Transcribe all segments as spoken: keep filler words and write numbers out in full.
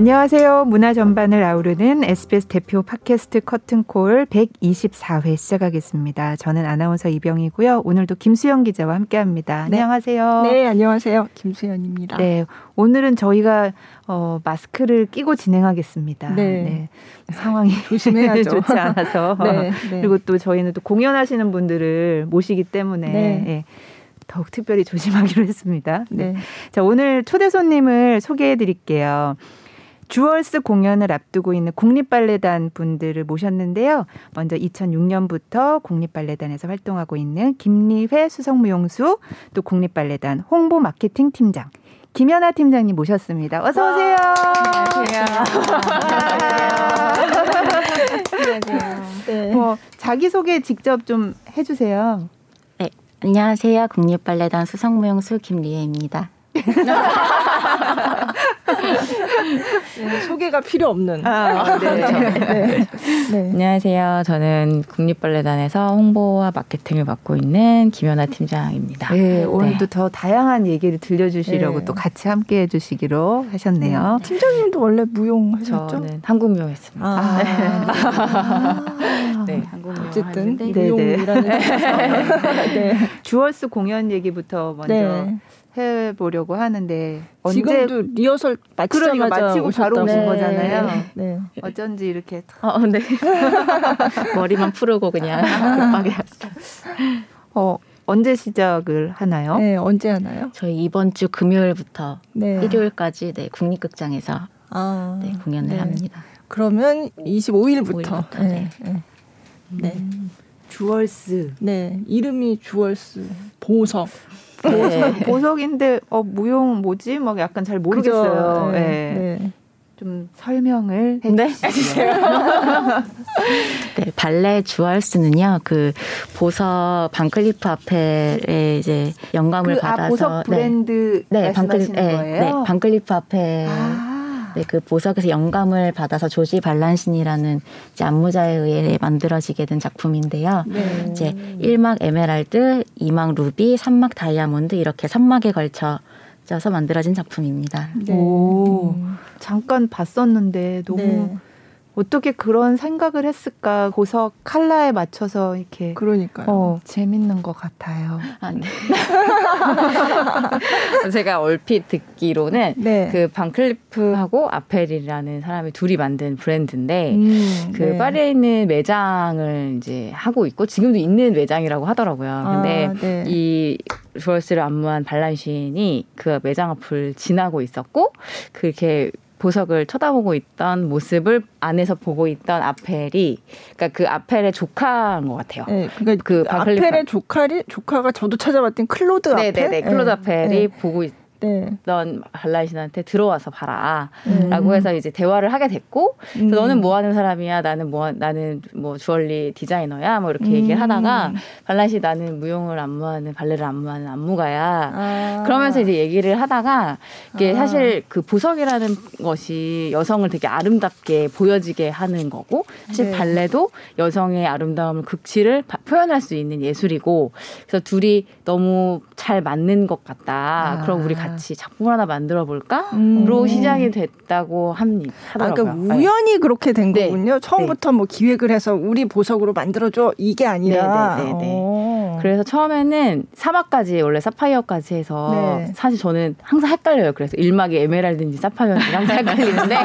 안녕하세요. 문화 전반을 아우르는 에스비에스 대표 팟캐스트 커튼콜 백이십사 회 시작하겠습니다. 저는 아나운서 이병이고요. 오늘도 김수연 기자와 함께합니다. 네. 안녕하세요. 네, 안녕하세요. 김수연입니다. 네, 오늘은 저희가 어, 마스크를 끼고 진행하겠습니다. 네, 네. 상황이 조심해야죠. 좋지 않아서 네, 네. 그리고 또 저희는 또 공연하시는 분들을 모시기 때문에. 네. 네. 더욱 특별히 조심하기로 했습니다. 네. 자, 오늘 초대 손님을 소개해 드릴게요. 주얼스 공연을 앞두고 있는 국립발레단 분들을 모셨는데요. 먼저 이천육 년부터 국립발레단에서 활동하고 있는 김리혜 수석무용수, 또 국립발레단 홍보 마케팅 팀장 김연아 팀장님 모셨습니다. 어서 오세요. 안녕하세요. 안녕하세요. 네. 뭐 자기소개 직접 좀 해주세요. 안녕하세요. 국립발레단 수석무용수 김리혜입니다. 네, 소개가 필요 없는. 아, 네. 네. 네. 안녕하세요. 저는 국립발레단에서 홍보와 마케팅을 맡고 있는 김연아 팀장입니다. 네, 네. 오늘도 더 다양한 얘기를 들려주시려고 네. 또 같이 함께해 주시기로 하셨네요. 네. 팀장님도 원래 무용하셨죠? 저는 한국무용 했습니다. 아, 아. 네. 아. 네. 한국무용 어쨌든 무용이라는 네. 네. 주얼스 공연 얘기부터 먼저. 네. 해보려고 하는데 언제 지금도 리허설 마치자마자 마치고 오셨다고. 바로 오신 거잖아요. 네. 네. 어쩐지 이렇게 어, 네. 머리만 푸르고 그냥 급하게 왔어요. 어, 언제 시작을 하나요? 네, 언제 하나요? 저희 이번 주 금요일부터 네. 일요일까지 네, 국립극장에서 아, 네, 공연을 네. 합니다. 그러면 이십오 일부터. 이십오 일부터 네. 네. 네. 네. 음, 주얼스. 네, 이름이 주얼스 보석. 보석, 보석인데 어, 무용 뭐지? 막 약간 잘 모르겠어요. 네, 네. 네. 좀 설명을 해주세요. 네, 네, 발레 주얼스는요, 그 보석 반클리프 아펠의 이제 영감을 그, 받아서 아, 보석 브랜드 네, 네, 말씀하시는 반클리, 거예요? 네, 네, 반클리프 아펠. 아. 네, 그 보석에서 영감을 받아서 조지 발란신이라는 이제 안무자에 의해 만들어지게 된 작품인데요. 네. 이제 일 막 에메랄드, 이 막 루비, 삼 막 다이아몬드 이렇게 삼 막에 걸쳐서 만들어진 작품입니다. 네. 오, 잠깐 봤었는데 너무 네. 어떻게 그런 생각을 했을까? 보석 컬러에 맞춰서 이렇게 그러니까요. 어, 재밌는 것 같아요. 아, 네. 제가 얼핏 듣기로는 네. 그 반클리프하고 아펠이라는 사람이 둘이 만든 브랜드인데 음, 그 네. 파리에 있는 매장을 이제 하고 있고 지금도 있는 매장이라고 하더라고요. 근데 아, 네. 이 주얼스를 안무한 발란신이 그 매장 앞을 지나고 있었고 그렇게 보석을 쳐다보고 있던 모습을 안에서 보고 있던 아펠이, 그러니까 그 아펠의 조카인 것 같아요. 네, 그러니까 그 아펠의 조카리, 조카가 저도 찾아봤더니 클로드 아펠, 네네네, 클로드 네. 아펠이 네. 보고 있. 네. 넌 발란신한테 들어와서 봐라라고 음. 해서 이제 대화를 하게 됐고, 음. 너는 뭐 하는 사람이야? 나는 뭐 나는 뭐 주얼리 디자이너야? 뭐 이렇게 음. 얘기를 하다가 발란신 나는 무용을 안무하는 발레를 안무하는 안무가야. 아. 그러면서 이제 얘기를 하다가 이게 아. 사실 그 보석이라는 것이 여성을 되게 아름답게 보여지게 하는 거고, 사실 네. 발레도 여성의 아름다움을 극치를 바, 표현할 수 있는 예술이고, 그래서 둘이 너무 잘 맞는 것 같다. 아. 그럼 우리 같이 같이 작품을 하나 만들어볼까? 음. 로 시작이 됐다고 합니다. 아, 그러니까 우연히 그렇게 된 네. 거군요. 처음부터 네. 뭐 기획을 해서 우리 보석으로 만들어줘 이게 아니라. 네, 네, 네, 네. 그래서 처음에는 사막까지 원래 사파이어까지 해서 네. 사실 저는 항상 헷갈려요. 그래서 일 막이 에메랄드인지 사파이어인지 항상 헷갈리는데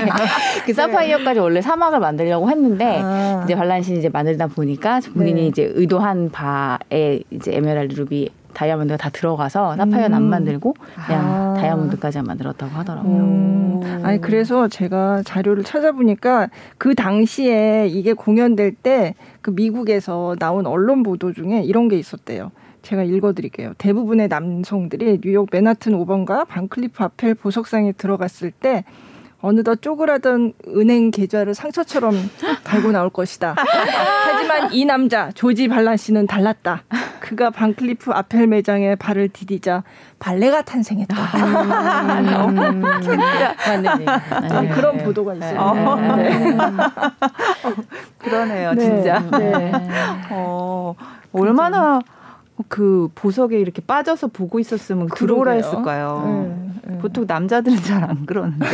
그 사파이어까지 원래 사막을 만들려고 했는데 아. 이제 발란신이 이제 만들다 보니까 본인이 네. 이제 의도한 바에 이제 에메랄드 루비 다이아몬드가 다 들어가서 사파이어는 음. 안 만들고 그냥 아. 다이아몬드까지 만들었다고 하더라고요. 음. 아니 그래서 제가 자료를 찾아보니까 그 당시에 이게 공연될 때 그 미국에서 나온 언론 보도 중에 이런 게 있었대요. 제가 읽어드릴게요. 대부분의 남성들이 뉴욕 맨하튼 오 번가 반클리프 아펠 보석상에 들어갔을 때 어느덧 쪼그라든 은행 계좌를 상처처럼 달고 나올 것이다. 하지만 이 남자 조지 발란신은 달랐다. 그가 반클리프 아펠 매장에 발을 디디자 발레가 탄생했다. 음, 음, 진짜 맞네. 그런 보도가 있어요. 네. 네. 네. 그러네요, 네. 진짜. 네. 어, 얼마나 그 보석에 이렇게 빠져서 보고 있었으면 들어오라 했을까요? 네, 네. 보통 남자들은 잘 안 그러는데.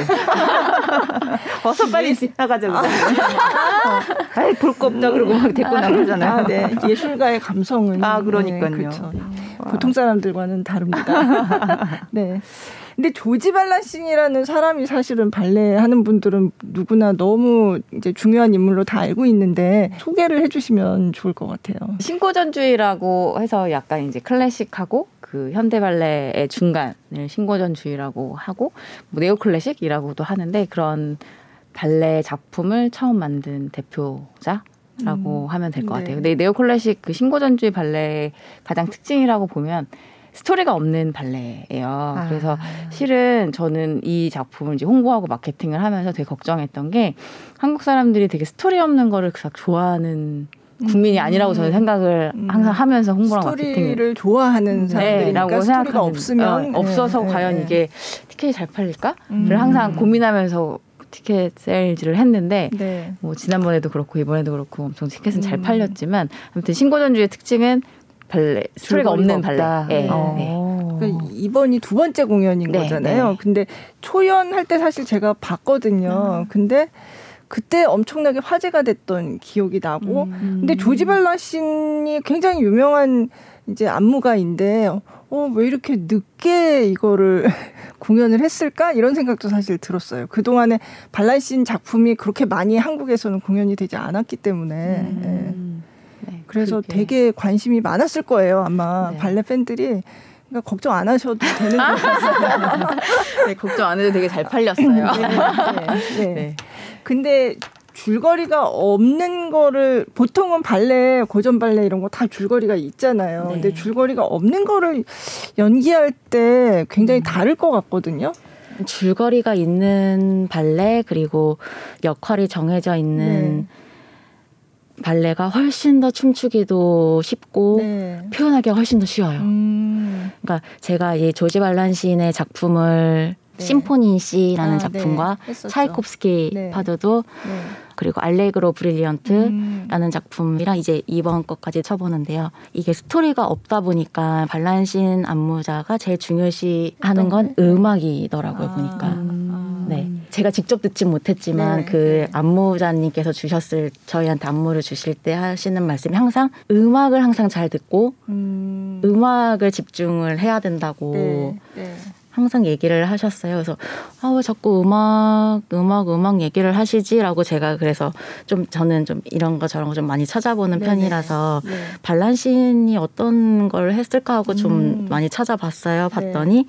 어서 빨리 지나가자고. 아, 어, 볼 거 없다 그러고 막 데리고 나가잖아요. 아, 네. 예술가의 감성은. 아, 그러니까요. 네, 그렇죠. 보통 사람들과는 다릅니다. 네. 근데 조지 발란신이라는 사람이 사실은 발레하는 분들은 누구나 너무 이제 중요한 인물로 다 알고 있는데 소개를 해주시면 좋을 것 같아요. 신고전주의라고 해서 약간 이제 클래식하고 그 현대 발레의 중간을 신고전주의라고 하고 뭐 네오클래식이라고도 하는데 그런 발레 작품을 처음 만든 대표자. 라고 음, 하면 될 것 네. 같아요. 근데 네오클래식 그 신고전주의 발레의 가장 특징이라고 보면 스토리가 없는 발레예요. 아. 그래서 실은 저는 이 작품을 이제 홍보하고 마케팅을 하면서 되게 걱정했던 게 한국 사람들이 되게 스토리 없는 거를 그닥 좋아하는 국민이 아니라고 저는 생각을 음. 항상 하면서 홍보랑 마케팅을 스토리를 좋아하는 사람들이니까 네, 스토리가 없으면 어, 없어서 네. 과연 네. 이게 티켓이 잘 팔릴까를 음. 항상 고민하면서 티켓 세일즈를 했는데 네. 뭐 지난번에도 그렇고 이번에도 그렇고 엄청 티켓은 음. 잘 팔렸지만 아무튼 신고전주의 특징은 발레 스토리가 없는 발레. 네. 네. 그러니까 이번이 두 번째 공연인 네. 거잖아요. 네. 근데 초연할 때 사실 제가 봤거든요. 음. 근데 그때 엄청나게 화제가 됐던 기억이 나고 음. 근데 조지 발란신이 굉장히 유명한 이제 안무가인데 어, 왜 이렇게 늦게 이거를 공연을 했을까? 이런 생각도 사실 들었어요. 그동안에 발란신 작품이 그렇게 많이 한국에서는 공연이 되지 않았기 때문에 음. 네. 네, 그래서 그게. 되게 관심이 많았을 거예요. 아마 네. 발레 팬들이 그러니까 걱정 안 하셔도 되는 것 같습니다. 네, 걱정 안 해도 되게 잘 팔렸어요. 네, 네, 네. 네. 근데 줄거리가 없는 거를 보통은 발레, 고전 발레 이런 거 다 줄거리가 있잖아요. 네. 근데 줄거리가 없는 거를 연기할 때 굉장히 다를 것 같거든요. 줄거리가 있는 발레 그리고 역할이 정해져 있는 네. 발레가 훨씬 더 춤추기도 쉽고 네. 표현하기가 훨씬 더 쉬워요. 음. 그러니까 제가 이 조지 발란신의 작품을 네. 심포니 C라는 아, 작품과 네. 차이콥스키 네. 파도도 네. 그리고 알레그로 브릴리언트라는 음. 작품이랑 이제 이번 것까지 쳐보는데요. 이게 스토리가 없다 보니까 발란신 안무자가 제일 중요시하는 건 네. 음악이더라고요. 아. 보니까 아. 네 제가 직접 듣진 못했지만 네. 그 안무자님께서 주셨을 저희한테 안무를 주실 때 하시는 말씀이 항상 음악을 항상 잘 듣고 음. 음악을 집중을 해야 된다고 네. 네. 항상 얘기를 하셨어요. 그래서 아, 왜 자꾸 음악, 음악, 음악 얘기를 하시지라고 제가 그래서 좀 저는 좀 이런 거 저런 거 좀 많이 찾아보는 네네. 편이라서 네. 발란신이 어떤 걸 했을까 하고 좀 음. 많이 찾아봤어요. 봤더니 네.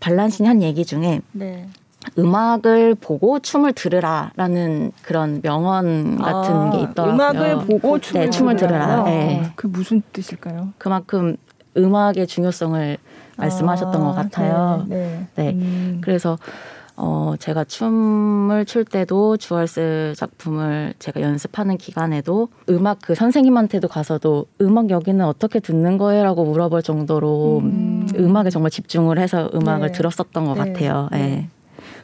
발란신이 한 얘기 중에 네. 음악을 보고 춤을 들으라라는 그런 명언 같은 아, 게 있더라고요. 음악을 보고 춤을, 네, 춤을 들으라. 네. 그게 무슨 뜻일까요? 그만큼 음악의 중요성을 말씀하셨던 아, 것 같아요. 네, 네. 네. 음. 그래서 어, 제가 춤을 출 때도 주얼스 작품을 제가 연습하는 기간에도 음악 그 선생님한테도 가서도 음악 여기는 어떻게 듣는 거예요? 라고 물어볼 정도로 음. 음악에 정말 집중을 해서 음악을 네. 들었었던 것 네. 같아요. 네. 네.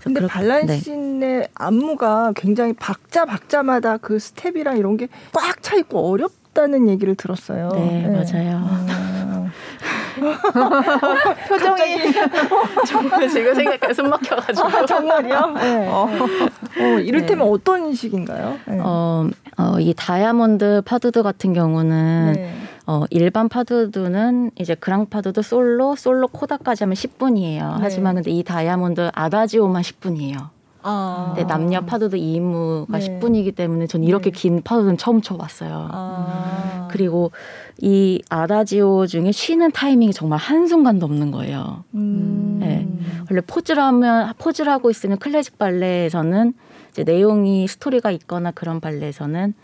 근데 그렇... 발란신의 네. 안무가 굉장히 박자 박자마다 그 스텝이랑 이런 게 꽉 차 있고 어렵다는 얘기를 들었어요. 네, 네. 맞아요. 음. 표정이 정말 지금 생각해 숨 막혀가지고 아, 정말요? 네. 어. 어, 이를테면 네. 어떤 식인가요? 네. 어, 어, 이 다이아몬드 파두드 같은 경우는 네. 어, 일반 파두드는 이제 그랑 파두드 솔로 솔로 코다까지 하면 십 분이에요. 네. 하지만 근데 이 다이아몬드 아다지오만 십 분이에요. 아. 근데 남녀 파도도 이 인무가 네. 십 분이기 때문에 저는 이렇게 네. 긴 파도는 처음 쳐봤어요. 아. 그리고 이 아다지오 중에 쉬는 타이밍이 정말 한순간도 없는 거예요. 음. 네. 원래 포즈를 하면, 포즈를 하고 있으면 클래식 발레에서는 이제 내용이 스토리가 있거나 그런 발레에서는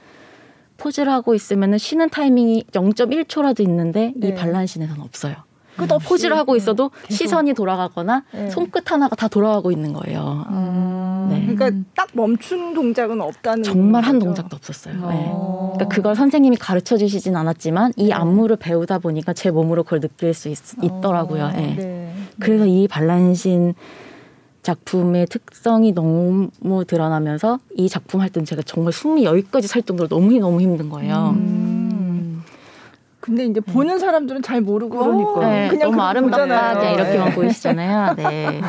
포즈를 하고 있으면 쉬는 타이밍이 영 점 일 초라도 있는데 네. 이 발란신에서는 없어요. 끝없이 포즈를 하고 있어도 계속. 시선이 돌아가거나 네. 손끝 하나가 다 돌아가고 있는 거예요. 아~ 네. 그러니까 딱 멈춘 동작은 없다는 정말 한 거죠? 동작도 없었어요. 아~ 네. 그러니까 그걸 선생님이 가르쳐 주시진 않았지만 이 안무를 배우다 보니까 제 몸으로 그걸 느낄 수 있, 있더라고요. 아~ 네. 네. 그래서 이 발란신 작품의 특성이 너무 드러나면서 이 작품 할 때는 제가 정말 숨이 여기까지 찰 정도로 너무너무 힘든 거예요. 음~ 근데 이제 보는 사람들은 잘 모르고 그러니까 네, 그냥 너무 아름답다 이렇게만 네. 보이시잖아요. 네.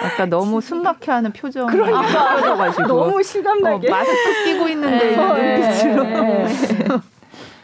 아까 너무 숨막혀 하는 표정이 그러니까 너무 실감나게 어, 마스크 끼고 있는데 눈빛으로. 네. 네.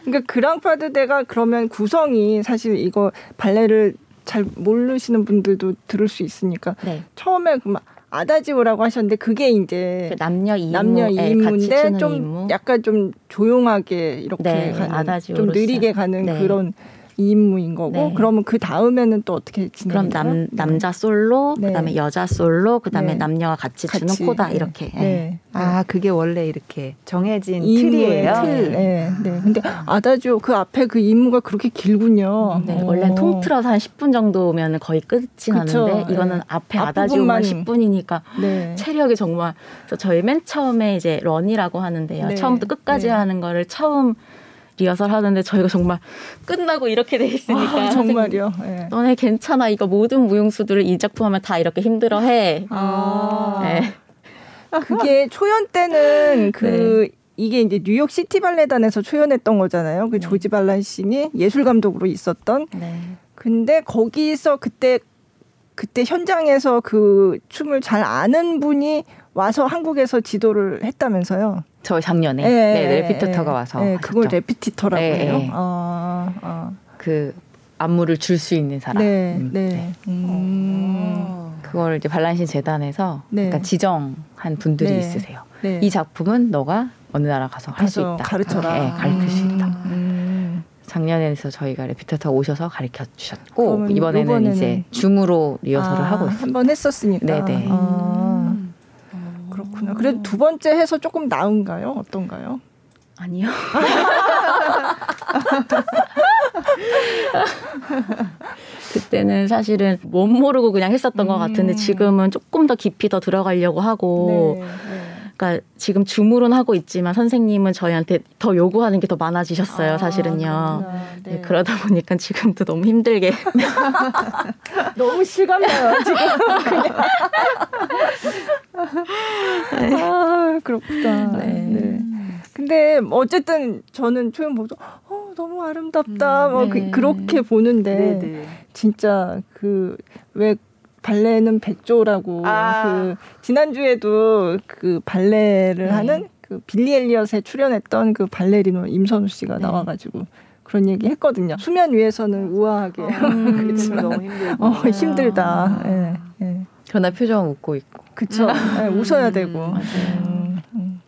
그러니까 그랑파드대가 그러면 구성이 사실 이거 발레를 잘 모르시는 분들도 들을 수 있으니까 네. 처음에 그 막 아다지오라고 하셨는데 그게 이제 그 남녀 이 인무인데 좀 임무. 약간 좀 조용하게 이렇게 네, 가는 좀 느리게 가는 네. 그런 이 인무인 거고 네. 그러면 그 다음에는 또 어떻게 진행해요? 그럼 남, 남자 솔로 네. 그다음에 여자 솔로 그다음에 네. 남녀와 같이 주는 코다 이렇게 네. 네. 아 그게 원래 이렇게 정해진 틀이에요? 틀. 네. 네. 근데 아다지오 그 앞에 그 임무가 그렇게 길군요. 네. 원래 통틀어서 한 십 분 정도면 거의 끝이 그쵸. 나는데 이거는 네. 앞에 아다지오만 십 분이니까 네. 체력이 정말 그래서 저희 맨 처음에 이제 런이라고 하는데요. 네. 처음부터 끝까지 네. 하는 거를 처음 리허설 하는데 저희가 정말 끝나고 이렇게 돼 있으니까 아, 정말요? 네. 너네 괜찮아 이거 모든 무용수들을 이 작품 하면 다 이렇게 힘들어해. 아 네. 그게 초연 때는 그 네. 이게 이제 뉴욕 시티 발레단에서 초연했던 거잖아요. 그 네. 조지 발란신이 예술 감독으로 있었던. 네. 근데 거기서 그때 그때 현장에서 그 춤을 잘 아는 분이 와서 한국에서 지도를 했다면서요. 저 작년에 예, 네, 레피티터가 와서 예, 그걸 레피티터라고 예, 해요? 예. 아, 아. 그 안무를 줄 수 있는 사람 네, 음, 네. 네. 음. 그걸 이제 발란신 재단에서 네. 약간 지정한 분들이 네. 있으세요. 네. 이 작품은 너가 어느 나라 가서 할 수 있다. 가르쳐라. 네, 가르칠 수 있다. 음. 작년에서 저희가 레피티터 오셔서 가르쳐 주셨고 이번에는, 이번에는 이제 줌으로 리허설을 아, 하고 있습니다. 한번 했었으니까. 네, 네. 아. 그렇구나. 그래도 두 번째 해서 조금 나은가요? 어떤가요? 아니요. 그때는 사실은 못 모르고 그냥 했었던 음. 것 같은데 지금은 조금 더 깊이 더 들어가려고 하고 네, 네. 그러니까 지금 줌으로는 하고 있지만 선생님은 저희한테 더 요구하는 게 더 많아지셨어요. 아, 사실은요. 네. 네, 그러다 보니까 지금도 너무 힘들게. 너무 실감나요. 지금. 네. 아, 그렇구나. 네. 네. 근데 어쨌든 저는 초연 보면서 어, 너무 아름답다. 음, 뭐 네. 그, 그렇게 보는데 네, 네. 진짜 그 왜 발레는 백조라고 아. 그 지난주에도 그 발레를 네. 하는 그 빌리 엘리엇에 출연했던 그 발레리노 임선우 씨가 네. 나와가지고 그런 얘기 했거든요. 수면 위에서는 우아하게 어, 음, 그렇지만 너무 힘들다. 어, 힘들다. 예, 아. 예. 네, 네. 그러나 표정은 웃고 있고. 그렇죠. 네, 웃어야 되고. 맞아요. 음, 음.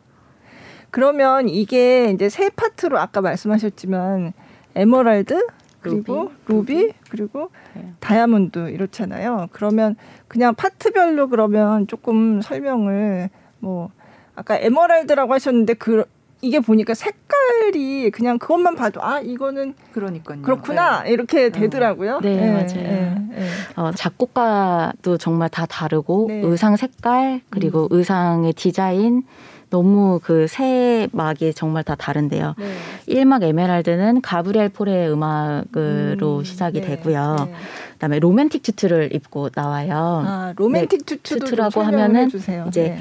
그러면 이게 이제 세 파트로 아까 말씀하셨지만 에메랄드. 그리고 루비, 루비 그리고 네. 다이아몬드 이렇잖아요. 그러면 그냥 파트별로 그러면 조금 설명을 뭐 아까 에메랄드라고 하셨는데 그 이게 보니까 색깔이 그냥 그것만 봐도 아 이거는 그러니까요. 그렇구나 네. 이렇게 되더라고요. 네, 네. 맞아요. 네. 네. 어, 작곡가도 정말 다 다르고 네. 의상 색깔 그리고 음. 의상의 디자인 너무 그 세 막이 정말 다 다른데요. 네. 일 막 에메랄드는 가브리엘 포레의 음악으로 음, 시작이 네, 되고요. 네. 그다음에 로맨틱 튜트를 입고 나와요. 아, 로맨틱 네, 튜트라고 하면은 이제 네.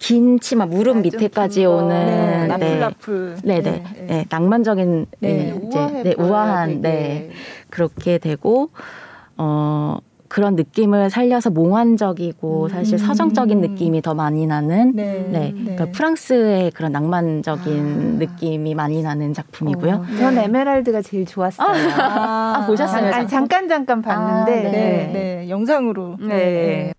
긴 치마 무릎 아, 밑에까지 오는 나풀나풀 네. 네. 네. 네. 네. 네, 낭만적인 네. 네. 이제 네, 우아한 네. 그렇게 되고 어 그런 느낌을 살려서 몽환적이고 사실 서정적인 느낌이 더 많이 나는 네, 네. 그러니까 네. 프랑스의 그런 낭만적인 아. 느낌이 많이 나는 작품이고요. 어, 전 네. 에메랄드가 제일 좋았어요. 아, 아 보셨어요? 아, 아니, 잠깐 잠깐 봤는데 아, 네. 네. 네, 영상으로 네. 네.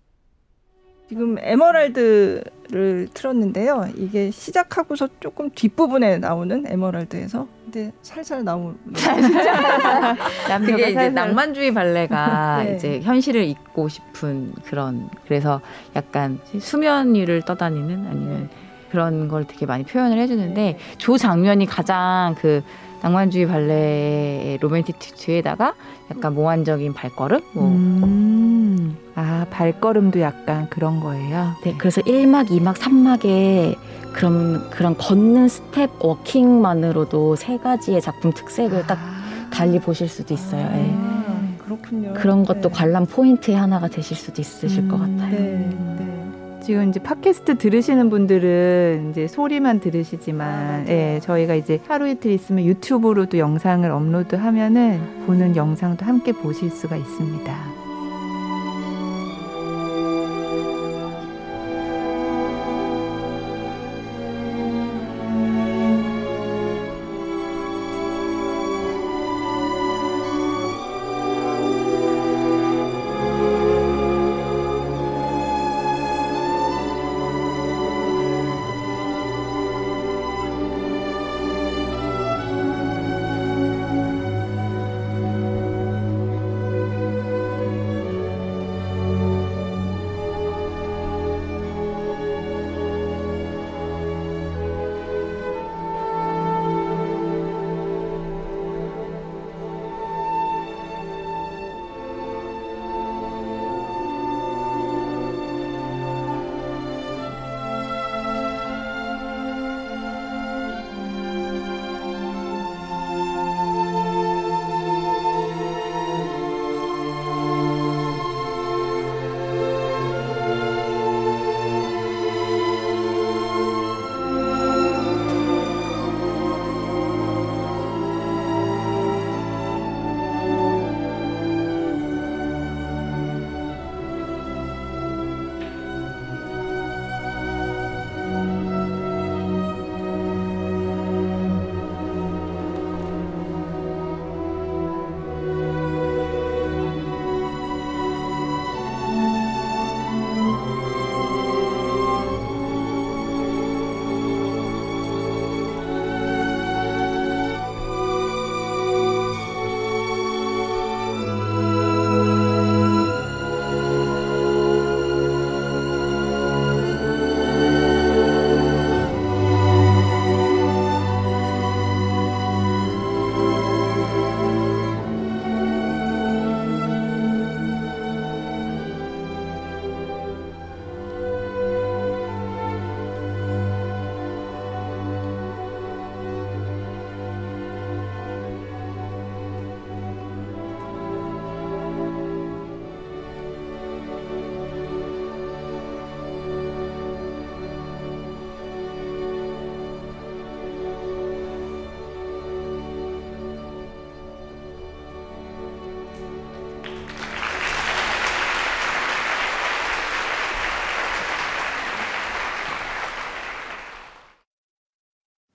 지금 에메랄드를 틀었는데요. 이게 시작하고서 조금 뒷부분에 나오는 에메랄드에서 근데 살살 나오는 그게 이제 낭만주의 발레가 네. 이제 현실을 잊고 싶은 그런 그래서 약간 수면 위를 떠다니는 아니면 그런 걸 되게 많이 표현을 해주는데 조 장면이 가장 그 낭만주의 발레의 로맨틱 튜트에다가 약간 몽환적인 발걸음? 뭐. 음. 아, 발걸음도 약간 그런 거예요? 네, 그래서 일 막, 이 막, 삼 막에 그런, 그런 걷는 스텝, 워킹만으로도 세 가지의 작품 특색을 딱 달리 보실 수도 있어요. 아, 네. 그렇군요. 그런 것도 네. 관람 포인트의 하나가 되실 수도 있으실 음, 것 같아요. 네, 네. 지금 이제 팟캐스트 들으시는 분들은 이제 소리만 들으시지만, 아, 예, 저희가 이제 하루 이틀 있으면 유튜브로도 영상을 업로드하면은 보는 영상도 함께 보실 수가 있습니다.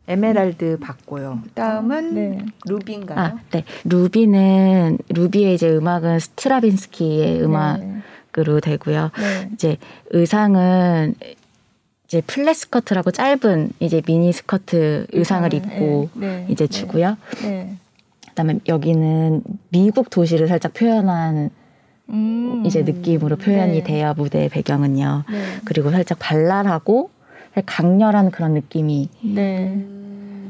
에메랄드 봤고요. 다음은 네. 루비인가요? 아, 네. 루비는 루비의 이제 음악은 스트라빈스키의 음악으로 네. 되고요. 네. 이제 의상은 이제 플랫 스커트라고 짧은 이제 미니 스커트 의상을 네. 입고 네. 네. 이제 주고요. 네. 그다음에 여기는 미국 도시를 살짝 표현한 음. 이제 느낌으로 표현이 네. 돼요. 무대의 배경은요. 네. 그리고 살짝 발랄하고 강렬한 그런 느낌이 네.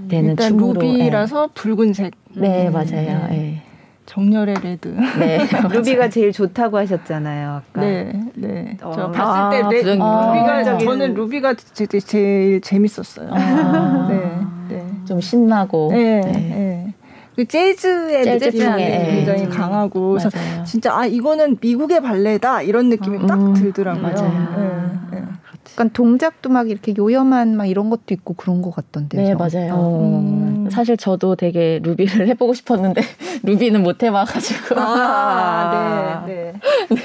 되는 일단 춤으로 루비라서 예. 붉은색 네 음, 맞아요 네. 예. 정렬의 레드 네, 루비가 제일 좋다고 하셨잖아요 아까 네, 네. 어, 저 봤을 아, 때 아, 내, 루비가 아, 저는 루비가 제, 제, 제일 재밌었어요 아, 네, 네. 좀 신나고 네, 네. 네. 그 재즈의 느낌이 굉장히 네. 강하고 그래서 진짜 아 이거는 미국의 발레다 이런 느낌이 아, 딱 음, 들더라고요 맞아요 네, 네. 약간 동작도 막 이렇게 요염한 막 이런 것도 있고 그런 것 같던데요. 네, 맞아요. 어. 음. 사실 저도 되게 루비를 해보고 싶었는데 루비는 못 해봐가지고. 아, 네, 네.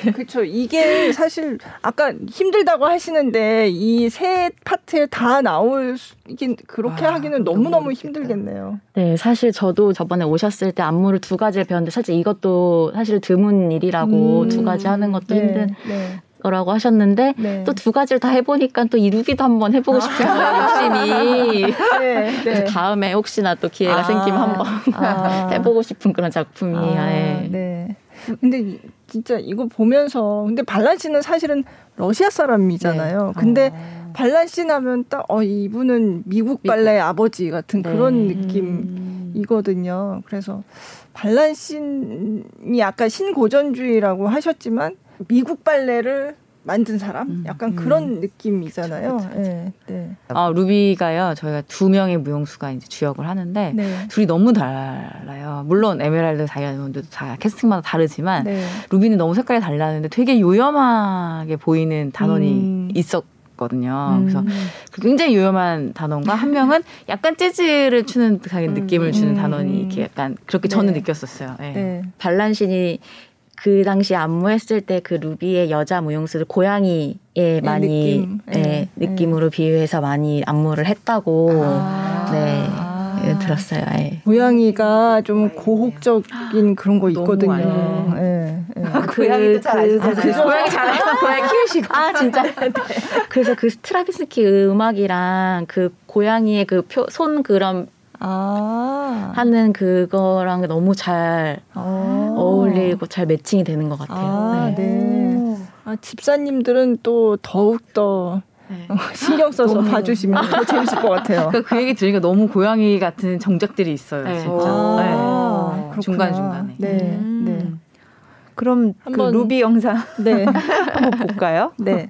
네. 그렇죠. 이게 사실 아까 힘들다고 하시는데 이 세 파트에 다 나올 수, 이게 그렇게 아, 하기는 너무 너무 힘들겠네요. 네, 사실 저도 저번에 오셨을 때 안무를 두 가지를 배웠는데 사실 이것도 사실 드문 일이라고 음. 두 가지 하는 것도 네, 힘든. 네. 라고 하셨는데 네. 또 두 가지를 다 해보니까 또 이 루비도 한번 해보고 싶은 거예요 욕심이 네, 네. 다음에 혹시나 또 기회가 아, 생기면 한번 아. 해보고 싶은 그런 작품이에요 아, 네. 네. 근데 진짜 이거 보면서 근데 발란신은 사실은 러시아 사람이잖아요 네. 근데 아. 발란신 하면 딱 어, 이분은 미국 발레의 미국. 아버지 같은 네. 그런 느낌이거든요 그래서 발란신이 아까 신고전주의라고 하셨지만 미국 발레를 만든 사람? 약간 음. 그런 느낌이잖아요. 그쵸, 그쵸, 그쵸. 네, 네. 아, 루비가요, 저희가 두 명의 무용수가 이제 주역을 하는데, 네. 둘이 너무 달라요. 물론, 에메랄드, 다이아몬드도 다 캐스팅마다 다르지만, 네. 루비는 너무 색깔이 달랐는데 되게 요염하게 보이는 단원이 음. 있었고, 있거든요. 음. 그래서 굉장히 유용한 단원과 한 명은 약간 재즈를 추는 느낌을 음. 주는 단원이 이렇게 약간 그렇게 네. 저는 느꼈었어요. 네. 네. 발란신이 그 당시 안무했을 때 그 루비의 여자 무용수를 고양이의 네, 많이 느낌. 네, 네. 느낌으로 비유해서 많이 안무를 했다고 아. 네. 예, 들었어요. 예. 고양이가 좀 고혹적인 그런 거 있거든요. 예, 예. 아, 그, 고양이도 잘 아시잖아요. 그, 그, 고양이 잘해요. 고양이 키우시고. 아 진짜. 네. 그래서 그 스트라빈스키 음악이랑 그 고양이의 그 손 그런 아~ 하는 그거랑 너무 잘 아~ 어울리고 잘 매칭이 되는 것 같아요. 아, 네. 네. 아, 집사님들은 또 더욱 더. 네. 신경 써서 너무... 봐주시면 더 재밌을 것 같아요. 그러니까 그 얘기 들으니까 너무 고양이 같은 정작들이 있어요. 네. 진짜. 아, 네. 중간중간에. 네. 음. 네. 그럼 한번... 그 루비 영상 네. 한번 볼까요? 네.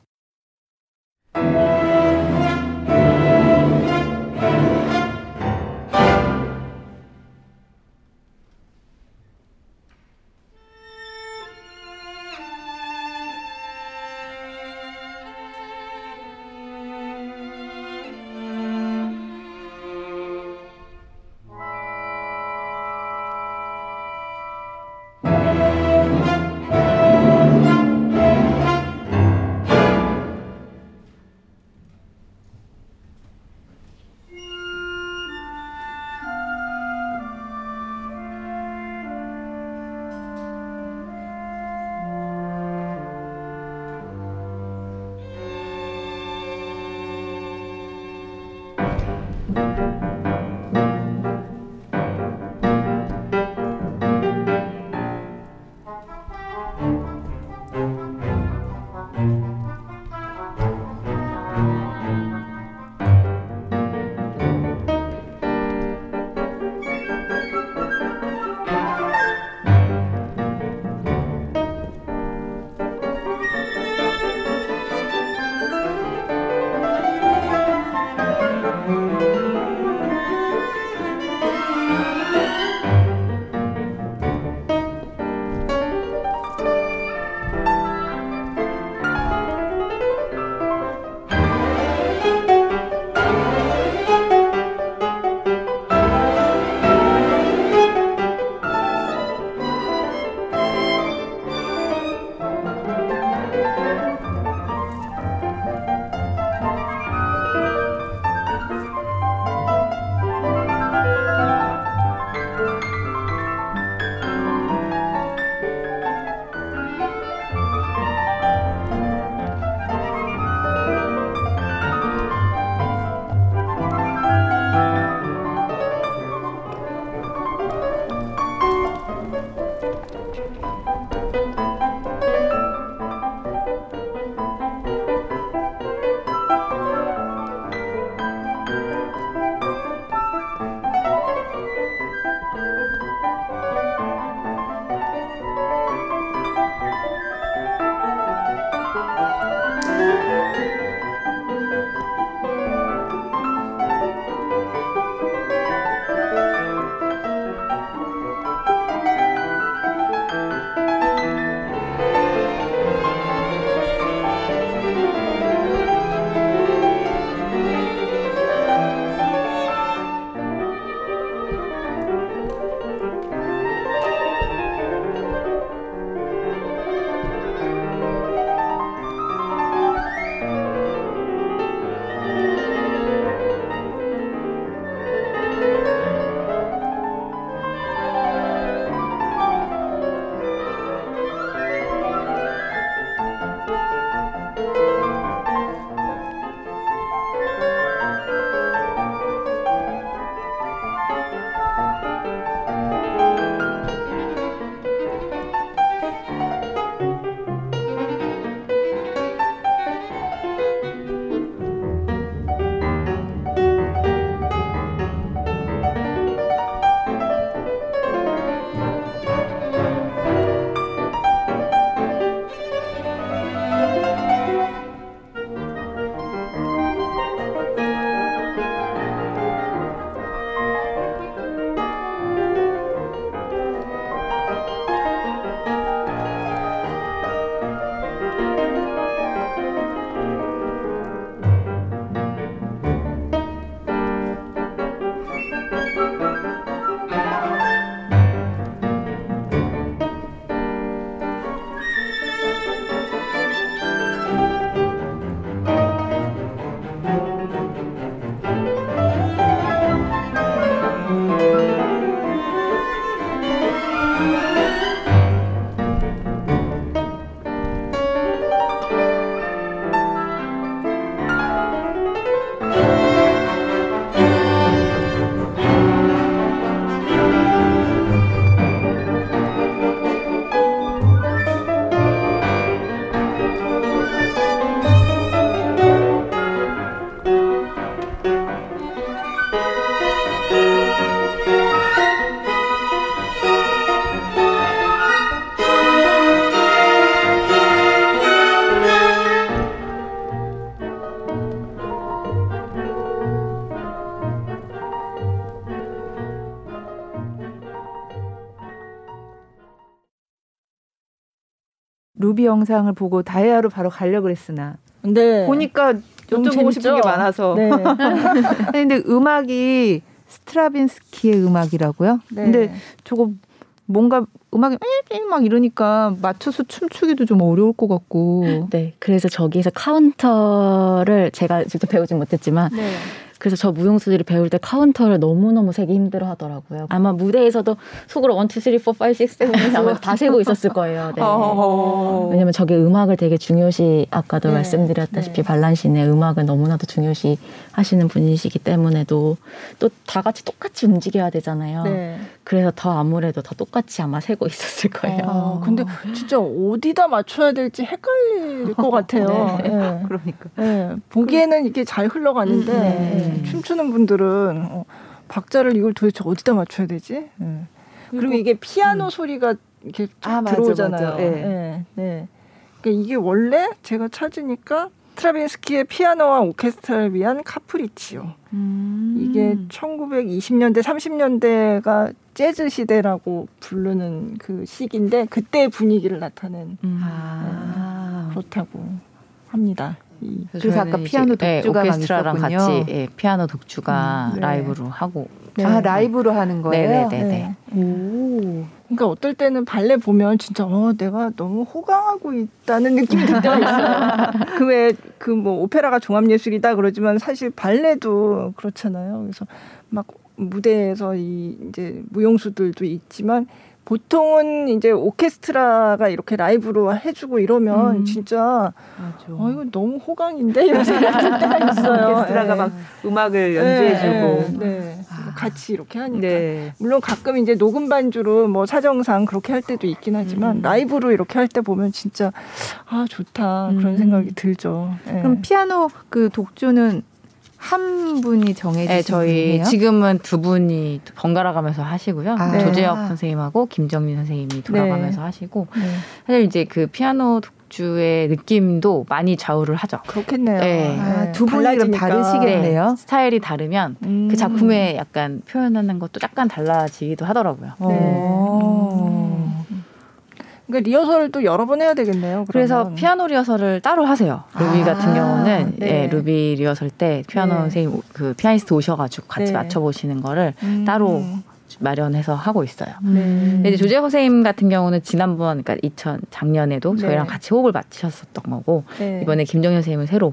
루비 영상을 보고 다이아로 바로 가려고 했으나 네. 보니까 여쭤보고 싶은 게 많아서. 네. 근데 음악이 스트라빈스키의 음악이라고요? 네. 근데 저거 뭔가 음악이 막 이러니까 맞춰서 춤추기도 좀 어려울 것 같고. 네. 그래서 저기에서 카운터를 제가 직접 배우진 못했지만 네. 그래서 저 무용수들이 배울 때 카운터를 너무너무 세기 힘들어 하더라고요. 아마 무대에서도 속으로 일, 이, 삼, 사, 오, 육, 칠 아마 다 세고 있었을 거예요. 네. 왜냐면 저게 음악을 되게 중요시, 아까도 네. 말씀드렸다시피 네. 발란신의 음악을 너무나도 중요시 하시는 분이시기 때문에도 또 다 같이 똑같이 움직여야 되잖아요. 네. 그래서 더 아무래도 더 똑같이 아마 세고 있었을 거예요. 아, 근데 진짜 어디다 맞춰야 될지 헷갈릴 것 같아요. 네. 네. 그러니까. 네. 보기에는 이게 잘 흘러가는데 네. 네. 춤추는 분들은 어, 박자를 이걸 도대체 어디다 맞춰야 되지? 네. 그리고, 그리고 이게 피아노 음. 소리가 이렇게 아, 들어오잖아요. 맞아, 맞아. 네. 네. 네. 그러니까 이게 원래 제가 찾으니까 스트라빈스키의 피아노와 오케스트라를 위한 카프리치오. 음. 이게 천구백이십 년대, 삼십 년대가 재즈 시대라고 부르는 그 시기인데 그때의 분위기를 나타낸 음. 아. 네. 그렇다고 합니다. 그래서 아까 피아노 독주가 네, 오케스트라랑 같이 예, 피아노 독주가 음, 네. 라이브로 하고 네. 아 라이브로 하는 거예요? 네네네. 네. 오. 그러니까 어떨 때는 발레 보면 진짜 어 내가 너무 호강하고 있다는 느낌이 들 때가 있어요. 그 외에 그 뭐 오페라가 종합예술이다 그러지만 사실 발레도 그렇잖아요. 그래서 막 무대에서 이 이제 무용수들도 있지만. 보통은 이제 오케스트라가 이렇게 라이브로 해주고 이러면 음. 진짜 맞아. 아 이거 너무 호강인데 이런 생각이 들 때가 있어요. 오케스트라가 네. 막 음악을 연주해주고 네. 네. 아. 같이 이렇게 하니까 네. 물론 가끔 이제 녹음 반주로 뭐 사정상 그렇게 할 때도 있긴 하지만 음. 라이브로 이렇게 할 때 보면 진짜 아 좋다 음. 그런 생각이 들죠. 네. 그럼 피아노 그 독주는 한 분이 정해지신 네, 저희 분이에요? 지금은 두 분이 번갈아 가면서 하시고요. 아, 조재혁 네. 선생님하고 김정민 선생님이 돌아가면서 네. 하시고 네. 사실 이제 그 피아노 독주의 느낌도 많이 좌우를 하죠. 그렇겠네요. 네. 아, 두 분이 그럼 다르시겠네요. 네. 스타일이 다르면 음. 그 작품에 약간 표현하는 것도 약간 달라지기도 하더라고요. 네. 음. 그러니까 리허설도 여러 번 해야 되겠네요. 그러면. 그래서 피아노 리허설을 따로 하세요. 루비 아, 같은 경우는 네. 예, 루비 리허설 때 피아노 네. 선생님 그 피아니스트 오셔가지고 같이 네. 맞춰보시는 거를 음. 따로 마련해서 하고 있어요. 음. 근데 조재혁 선생님 같은 경우는 지난번 그러니까 이천 작년에도 네. 저희랑 같이 호흡을 맞추셨었던 거고 네. 이번에 김정현 선생님은 새로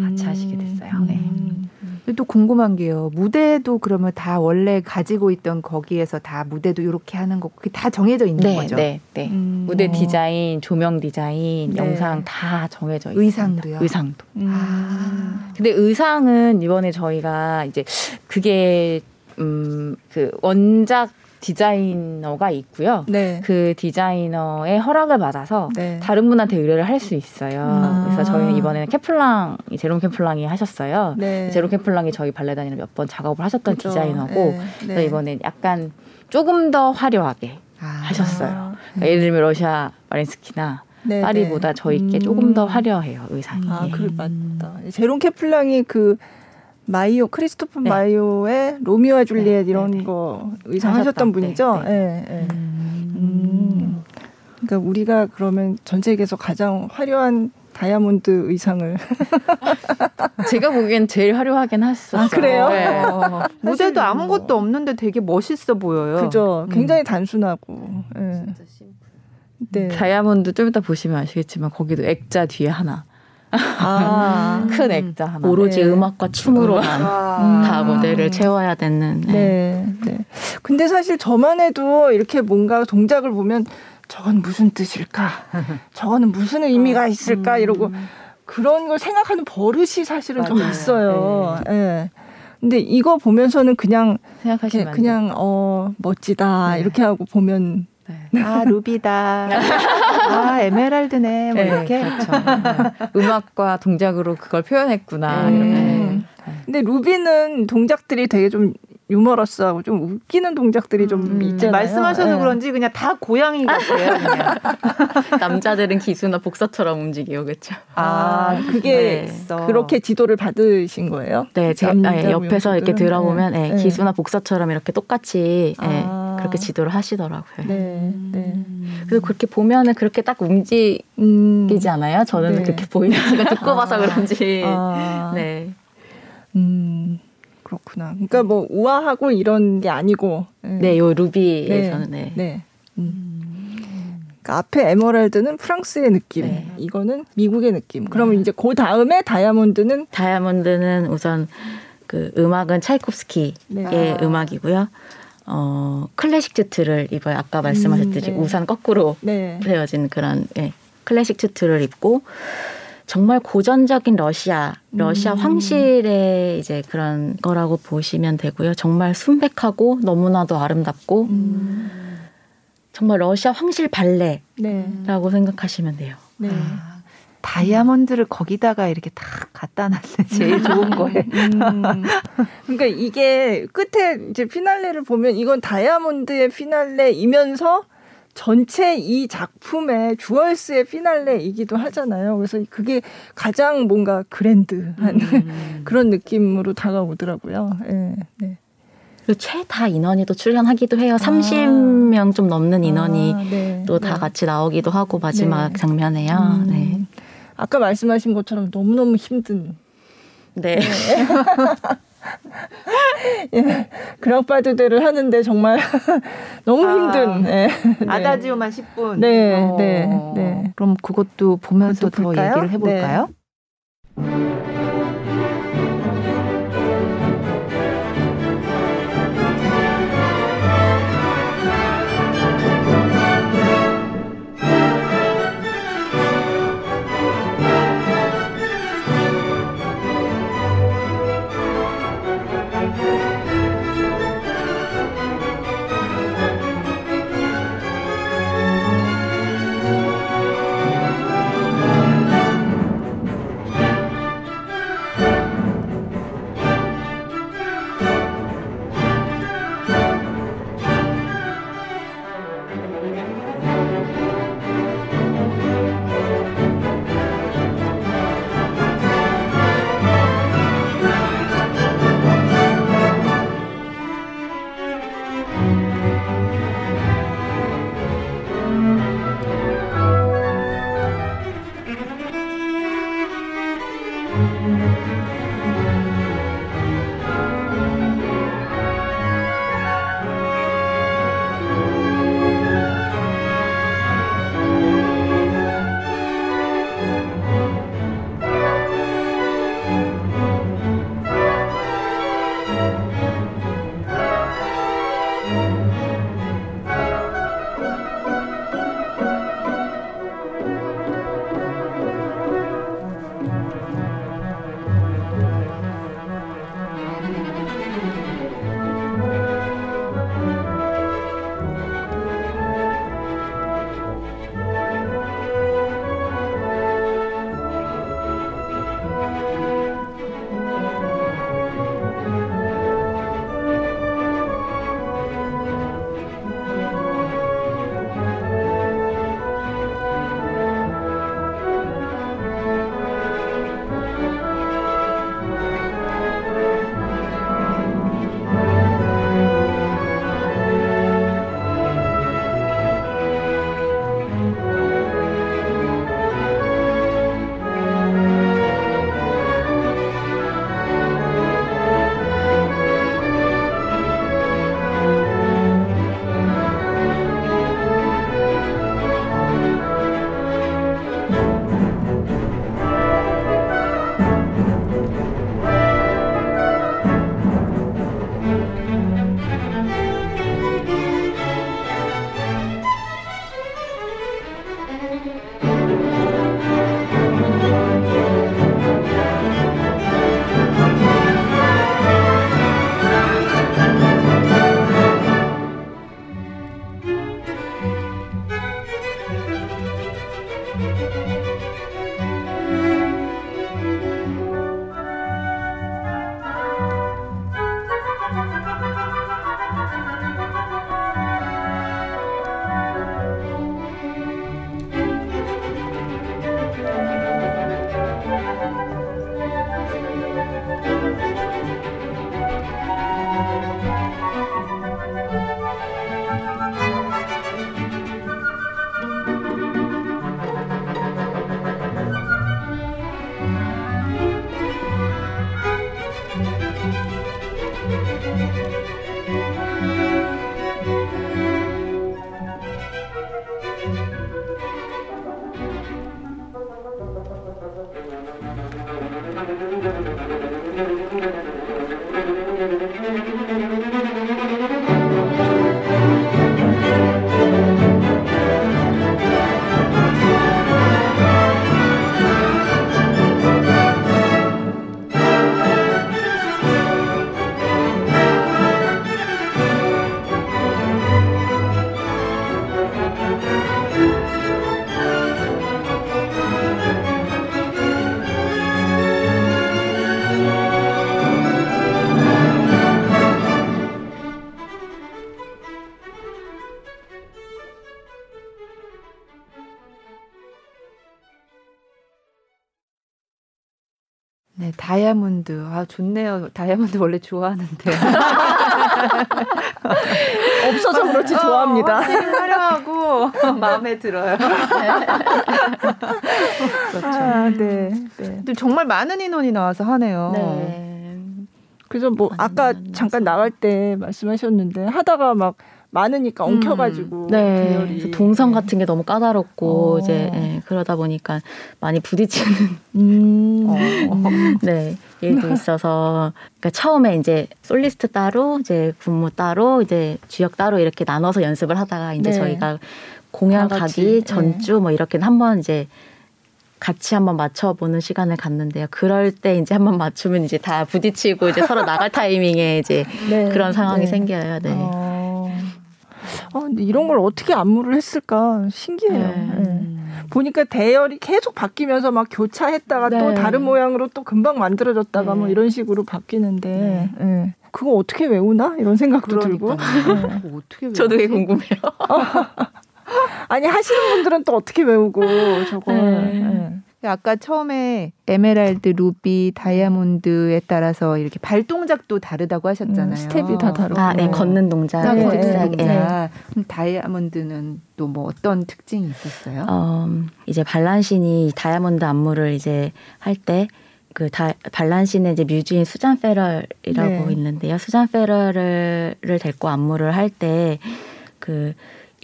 같이 음. 하시게 됐어요. 네. 음. 또 궁금한 게요. 무대도 그러면 다 원래 가지고 있던 거기에서 다 무대도 이렇게 하는 거 그게 다 정해져 있는 네, 거죠? 네. 네. 음. 무대 디자인, 조명 디자인, 네. 영상 다 정해져 있어요. 의상도요? 의상도. 음. 아. 근데 의상은 이번에 저희가 이제 그게 음, 그 원작 디자이너가 있고요. 네. 그 디자이너의 허락을 받아서 네. 다른 분한테 의뢰를 할 수 있어요. 아. 그래서 저희는 이번에는 케플랑, 제롬 케플랑이 하셨어요. 네. 제롬 케플랑이 저희 발레단이랑 몇 번 작업을 하셨던 그렇죠. 디자이너고 네. 네. 이번엔 약간 조금 더 화려하게 아. 하셨어요. 그러니까 예를 들면 러시아 마린스키나 네. 파리보다 저희께 음. 조금 더 화려해요. 의상이. 아, 그 맞다. 제롬 케플랑이 그 마이오, 크리스토프 네. 마이오의 로미오와 줄리엣 네, 이런 네, 네. 거 의상하셨던 분이죠? 네. 네. 네. 음. 음. 그러니까 우리가 그러면 전 세계에서 가장 화려한 다이아몬드 의상을 제가 보기엔 제일 화려하긴 했었어요. 아, 그래요? 네. 무대도 뭐. 아무것도 없는데 되게 멋있어 보여요. 그죠. 굉장히 음. 단순하고. 네. 진짜 심플. 네. 다이아몬드 좀 이따 보시면 아시겠지만 거기도 액자 뒤에 하나. 아, 큰 액자 하나. 오로지 네. 음악과 춤으로만 아. 다 무대를 채워야 되는. 네. 네. 네. 근데 사실 저만 해도 이렇게 뭔가 동작을 보면 저건 무슨 뜻일까? 저거는 무슨 의미가 있을까? 이러고 그런 걸 생각하는 버릇이 사실은 맞아요. 좀 있어요. 예. 네. 네. 근데 이거 보면서는 그냥 생각하시면 그냥 어, 멋지다. 네. 이렇게 하고 보면 네. 아 루비다. 아 에메랄드네. 뭐 네, 이렇게 그렇죠. 음악과 동작으로 그걸 표현했구나. 음. 음. 근데 루비는 동작들이 되게 좀 유머러스하고 좀 웃기는 동작들이 좀 음. 있잖아요. 말씀하셔서 네. 그런지 그냥 다 고양이 같아요. 남자들은 기수나 복사처럼 움직이요, 그렇죠? 아, 그게 네. 그렇게 지도를 받으신 거예요? 네, 제, 아, 예, 옆에서 용수들은? 이렇게 들어보면 네. 네. 기수나 복사처럼 이렇게 똑같이. 아. 네. 그렇게 지도를 하시더라고요. 네. 네. 그래서 그렇게 보면은 그렇게 딱 움직이지 음. 않아요? 저는 네. 그렇게 보이는 제가 듣고 아. 봐서 그런지. 아. 네. 음. 그렇구나. 그러니까 뭐 우아하고 이런 게 아니고. 네, 네, 요 루비에서는 네. 네. 네. 음. 그러니까 앞에 에메랄드는 프랑스의 느낌, 네. 이거는 미국의 느낌. 네. 그러면 이제 그 다음에 다이아몬드는 다이아몬드는 우선 그 음악은 차이콥스키의 네. 음악이고요. 어 클래식 튜트를 입어요. 아까 말씀하셨듯이 음, 네. 우산 거꾸로 네. 세워진 그런 네. 클래식 튜트를 입고. 정말 고전적인 러시아, 러시아 음. 황실의 이제 그런 거라고 보시면 되고요. 정말 순백하고 너무나도 아름답고 음. 정말 러시아 황실 발레라고 네. 생각하시면 돼요. 네. 아, 다이아몬드를 거기다가 이렇게 딱 갖다 놨는데 제일 좋은 거예요. 음. 그러니까 이게 끝에 이제 피날레를 보면 이건 다이아몬드의 피날레이면서 전체 이 작품의 주얼스의 피날레이기도 하잖아요. 그래서 그게 가장 뭔가 그랜드한 음. 그런 느낌으로 다가오더라고요. 네. 네. 그리고 최다 인원이 또 출연하기도 해요. 아. 삼십 명 좀 넘는 인원이 아, 네. 또 다 네. 같이 나오기도 하고 마지막 네. 장면에요. 음. 네. 아까 말씀하신 것처럼 너무너무 힘든. 네. 네. 예, 그랑파드대를 하는데 정말 너무 아, 힘든 네. 아다지오만 십 분 네, 어. 네, 네. 그럼 그것도 보면서 더 볼까요? 얘기를 해볼까요? 네. 네, 다이아몬드. 아, 좋네요. 다이아몬드 원래 좋아하는데. 없어서 그렇지 좋아합니다. 어, 화려하고 마음에 들어요. 그렇죠. 아, 네. 네. 정말 많은 인원이 나와서 하네요. 네. 그래서 뭐 아까 잠깐 나갈 때 말씀하셨는데 하다가 막 많으니까 엉켜가지고 음, 네. 동선 같은 게 너무 까다롭고 오. 이제 네, 그러다 보니까 많이 부딪히는 음. 네 일도 있어서 그러니까 처음에 이제 솔리스트 따로 이제 군무 따로 이제 주역 따로 이렇게 나눠서 연습을 하다가 이제 네. 저희가 공연 가기 전주 네. 뭐 이렇게 한번 이제 같이 한번 맞춰보는 시간을 갖는데요. 그럴 때 이제 한번 맞추면 이제 다 부딪히고 이제 서로 나갈 타이밍에 이제 네. 그런 상황이 네. 생겨요. 네. 어. 아, 근데 이런 걸 어떻게 안무를 했을까 신기해요. 네. 네. 보니까 대열이 계속 바뀌면서 막 교차했다가 네. 또 다른 모양으로 또 금방 만들어졌다가 네. 뭐 이런 식으로 바뀌는데 네. 네. 그거 어떻게 외우나 이런 생각도 그러니까. 들고 네. 그거 어떻게 외우지? 저도 그게 궁금해요. 아니 하시는 분들은 또 어떻게 외우고 저걸 네. 네. 아까 처음에 에메랄드, 루비, 다이아몬드에 따라서 이렇게 발 동작도 다르다고 하셨잖아요. 음, 스텝이 다 다르고. 아, 네. 걷는 동작. 네. 걷는 동작. 네. 다이아몬드는 또 뭐 어떤 특징이 있었어요? 어, 이제 발란신이 다이아몬드 안무를 이제 할 때 그 발란신의 이제 뮤지인 수잔 페럴이라고 네. 있는데요. 수잔 페럴을 데리고 안무를 할 때 그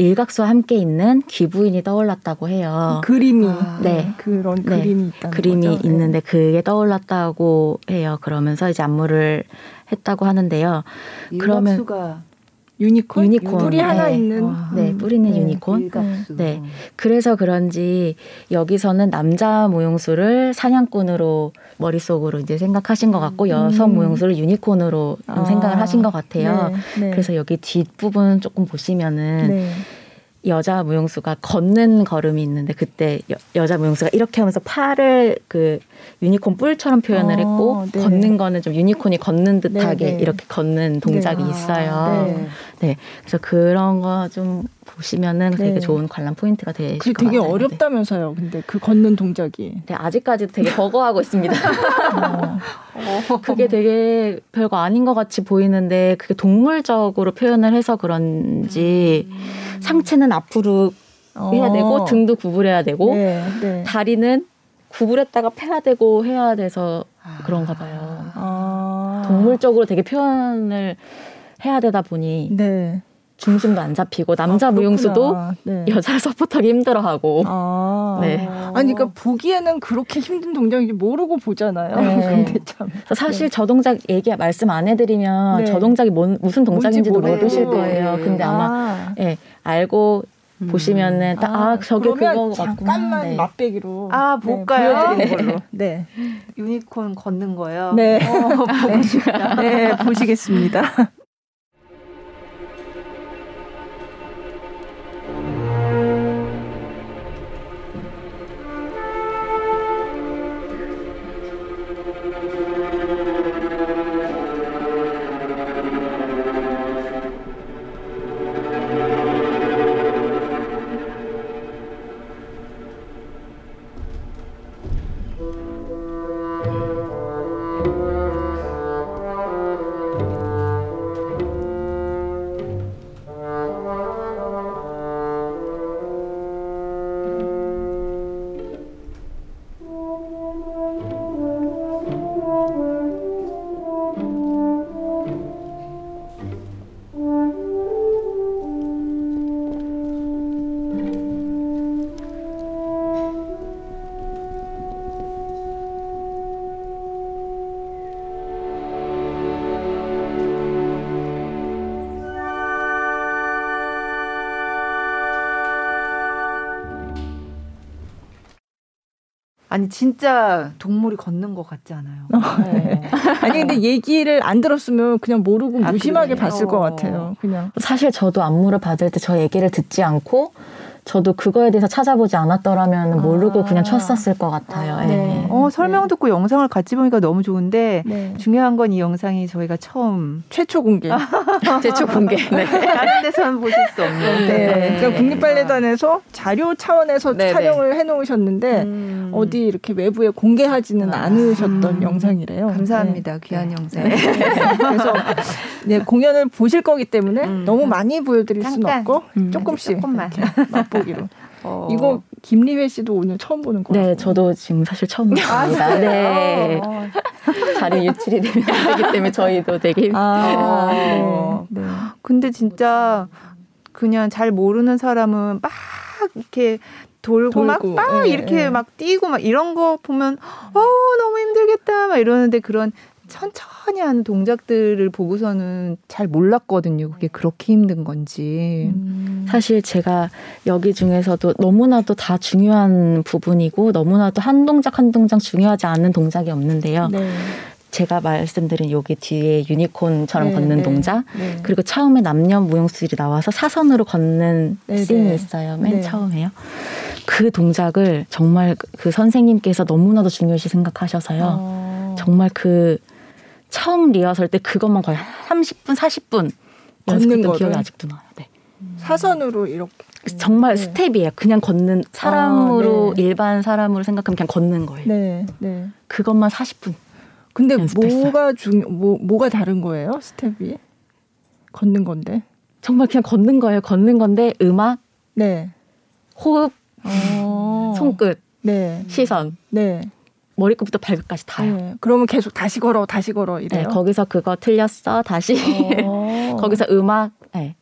일각수와 함께 있는 귀부인이 떠올랐다고 해요. 그림이. 아, 네. 그런 네. 그림이 있다는 그림이 거죠. 있는데 그게 떠올랐다고 해요. 그러면서 이제 안무를 했다고 하는데요. 일각수가 그러면 유니콘? 유니콘. 뿔이 네. 하나 있는. 와. 네. 뿔 있는 네. 유니콘. 일각수. 네. 그래서 그런지 여기서는 남자 모형수를 사냥꾼으로 머릿속으로 이제 생각하신 것 같고 여성 음. 모형수를 유니콘으로 아. 생각을 하신 것 같아요. 네, 네. 그래서 여기 뒷부분 조금 보시면은 네. 여자 무용수가 걷는 걸음이 있는데 그때 여, 여자 무용수가 이렇게 하면서 팔을 그 유니콘 뿔처럼 표현을 아, 했고 네. 걷는 거는 좀 유니콘이 걷는 듯하게 네, 네. 이렇게 걷는 동작이 네. 있어요. 네. 네, 그래서 그런 거 좀 보시면은 네. 되게 좋은 관람 포인트가 되실 것 같아요. 되게 어렵다면서요. 근데 그 걷는 동작이. 네, 아직까지도 되게 버거워하고 있습니다. 어. 어. 그게 되게 별거 아닌 것 같이 보이는데 그게 동물적으로 표현을 해서 그런지 음. 상체는 앞으로 어. 해야 되고 등도 구부려야 되고 네, 네. 다리는 구부렸다가 펴야 되고 해야 돼서 아. 그런가 봐요. 아. 동물적으로 되게 표현을 해야 되다 보니 네. 중심도 안 잡히고 남자 아, 무용수도 네. 여자를 서포트하기 힘들어하고 아~ 네. 아니 그러니까 보기에는 그렇게 힘든 동작인지 모르고 보잖아요. 네. 근데 참 사실 네. 저 동작 얘기 말씀 안 해드리면 네. 저 동작이 뭔, 무슨 동작인지도 모르실 거예요. 네. 근데 아마 아~ 네, 알고 음. 보시면은 딱, 아, 아 저게 그거 잠깐만 네. 맛배기로 아 볼까요? 네, 보여드리는 걸로. 네. 유니콘 걷는 거요. 네. 어, 보겠습니다. 네, 보시겠습니다. 아니 진짜 동물이 걷는 것 같지 않아요. 어, 네. 아니 근데 얘기를 안 들었으면 그냥 모르고 무심하게 아, 봤을 어. 것 같아요. 그냥 사실 저도 안무를 받을 때 저 얘기를 듣지 않고 저도 그거에 대해서 찾아보지 않았더라면 모르고 아. 그냥 쳤었을 것 같아요. 아. 네. 네. 어, 설명 듣고 네. 영상을 같이 보니까 너무 좋은데 네. 중요한 건 이 영상이 저희가 처음 최초 공개, 최초 공개. 네. 다른 데서는 보실 수 없는데 네. 네. 그러니까 국립발레단에서 자료 차원에서 네. 촬영을 해놓으셨는데 음. 어디 이렇게 외부에 공개하지는 아. 않으셨던 음. 영상이래요. 감사합니다. 네. 귀한 네. 영상. 네. 그래서 네, 공연을 보실 거기 때문에 음. 너무 많이 보여드릴 잠깐. 수는 없고 음. 조금씩 조금만. 맛보기로. 어. 이거 김리혜 씨도 오늘 처음 보는 거예요? 네, 저도 지금 사실 처음 봤습니다. 아, 네. 어. 자료 유출이 되면 안 되기 때문에 저희도 되게 힘들어요. 아, 네. 네. 네. 근데 진짜 그냥 잘 모르는 사람은 막 이렇게 돌고 막 막 네, 이렇게 네. 막 뛰고 막 이런 거 보면 어 너무 힘들겠다 막 이러는데 그런 천천히 하는 동작들을 보고서는 잘 몰랐거든요. 그게 그렇게 힘든 건지. 음. 사실 제가 여기 중에서도 너무나도 다 중요한 부분이고 너무나도 한 동작 한 동작 중요하지 않은 동작이 없는데요. 네. 제가 말씀드린 여기 뒤에 유니콘처럼 네, 걷는 네, 동작 네. 그리고 처음에 남녀 무용수들이 나와서 사선으로 걷는 네, 씬이 네. 있어요. 맨 네. 처음에요. 그 동작을 정말 그 선생님께서 너무나도 중요시 생각하셔서요. 어. 정말 그 처음 리허설 때 그것만 거의 삼십 분, 사십 분 연습했던 기억이 아직도 나요. 네. 사선으로 이렇게 정말 네. 스텝이에요. 그냥 걷는 사람으로 아, 네. 일반 사람으로 생각하면 그냥 걷는 거예요. 네, 네. 그것만 사십 분. 근데 연습했어요. 뭐가 중 뭐 뭐가 다른 거예요? 스텝이 걷는 건데 정말 그냥 걷는 거예요. 걷는 건데 음악, 네, 호흡, 오. 손끝, 네, 시선, 네. 머리끝부터 발끝까지 다요. 네. 그러면 계속 다시 걸어, 다시 걸어 이래요? 네, 거기서 그거 틀렸어, 다시. 거기서 음악. 네.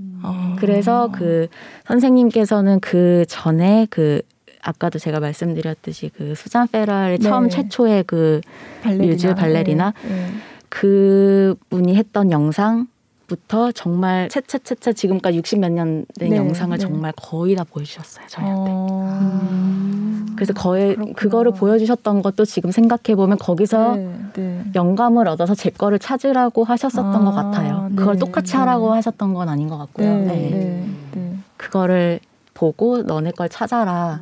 음. 그래서 그 선생님께서는 그 전에 그 아까도 제가 말씀드렸듯이 그 수잔 페럴의 네. 처음 최초의 그 발레리나. 뮤즈 발레리나 네. 네. 그 분이 했던 영상부터 정말 차차차차 지금까지 육십 몇 년 된 네. 영상을 네. 정말 거의 다 보여주셨어요. 저희한테. 어. 음. 그래서 거의 그렇구나. 그거를 보여주셨던 것도 지금 생각해보면 거기서 네, 네. 영감을 얻어서 제 거를 찾으라고 하셨었던 아, 것 같아요. 그걸 네, 똑같이 네. 하라고 하셨던 건 아닌 것 같고요. 네, 네. 네, 네. 그거를 보고 너네 걸 찾아라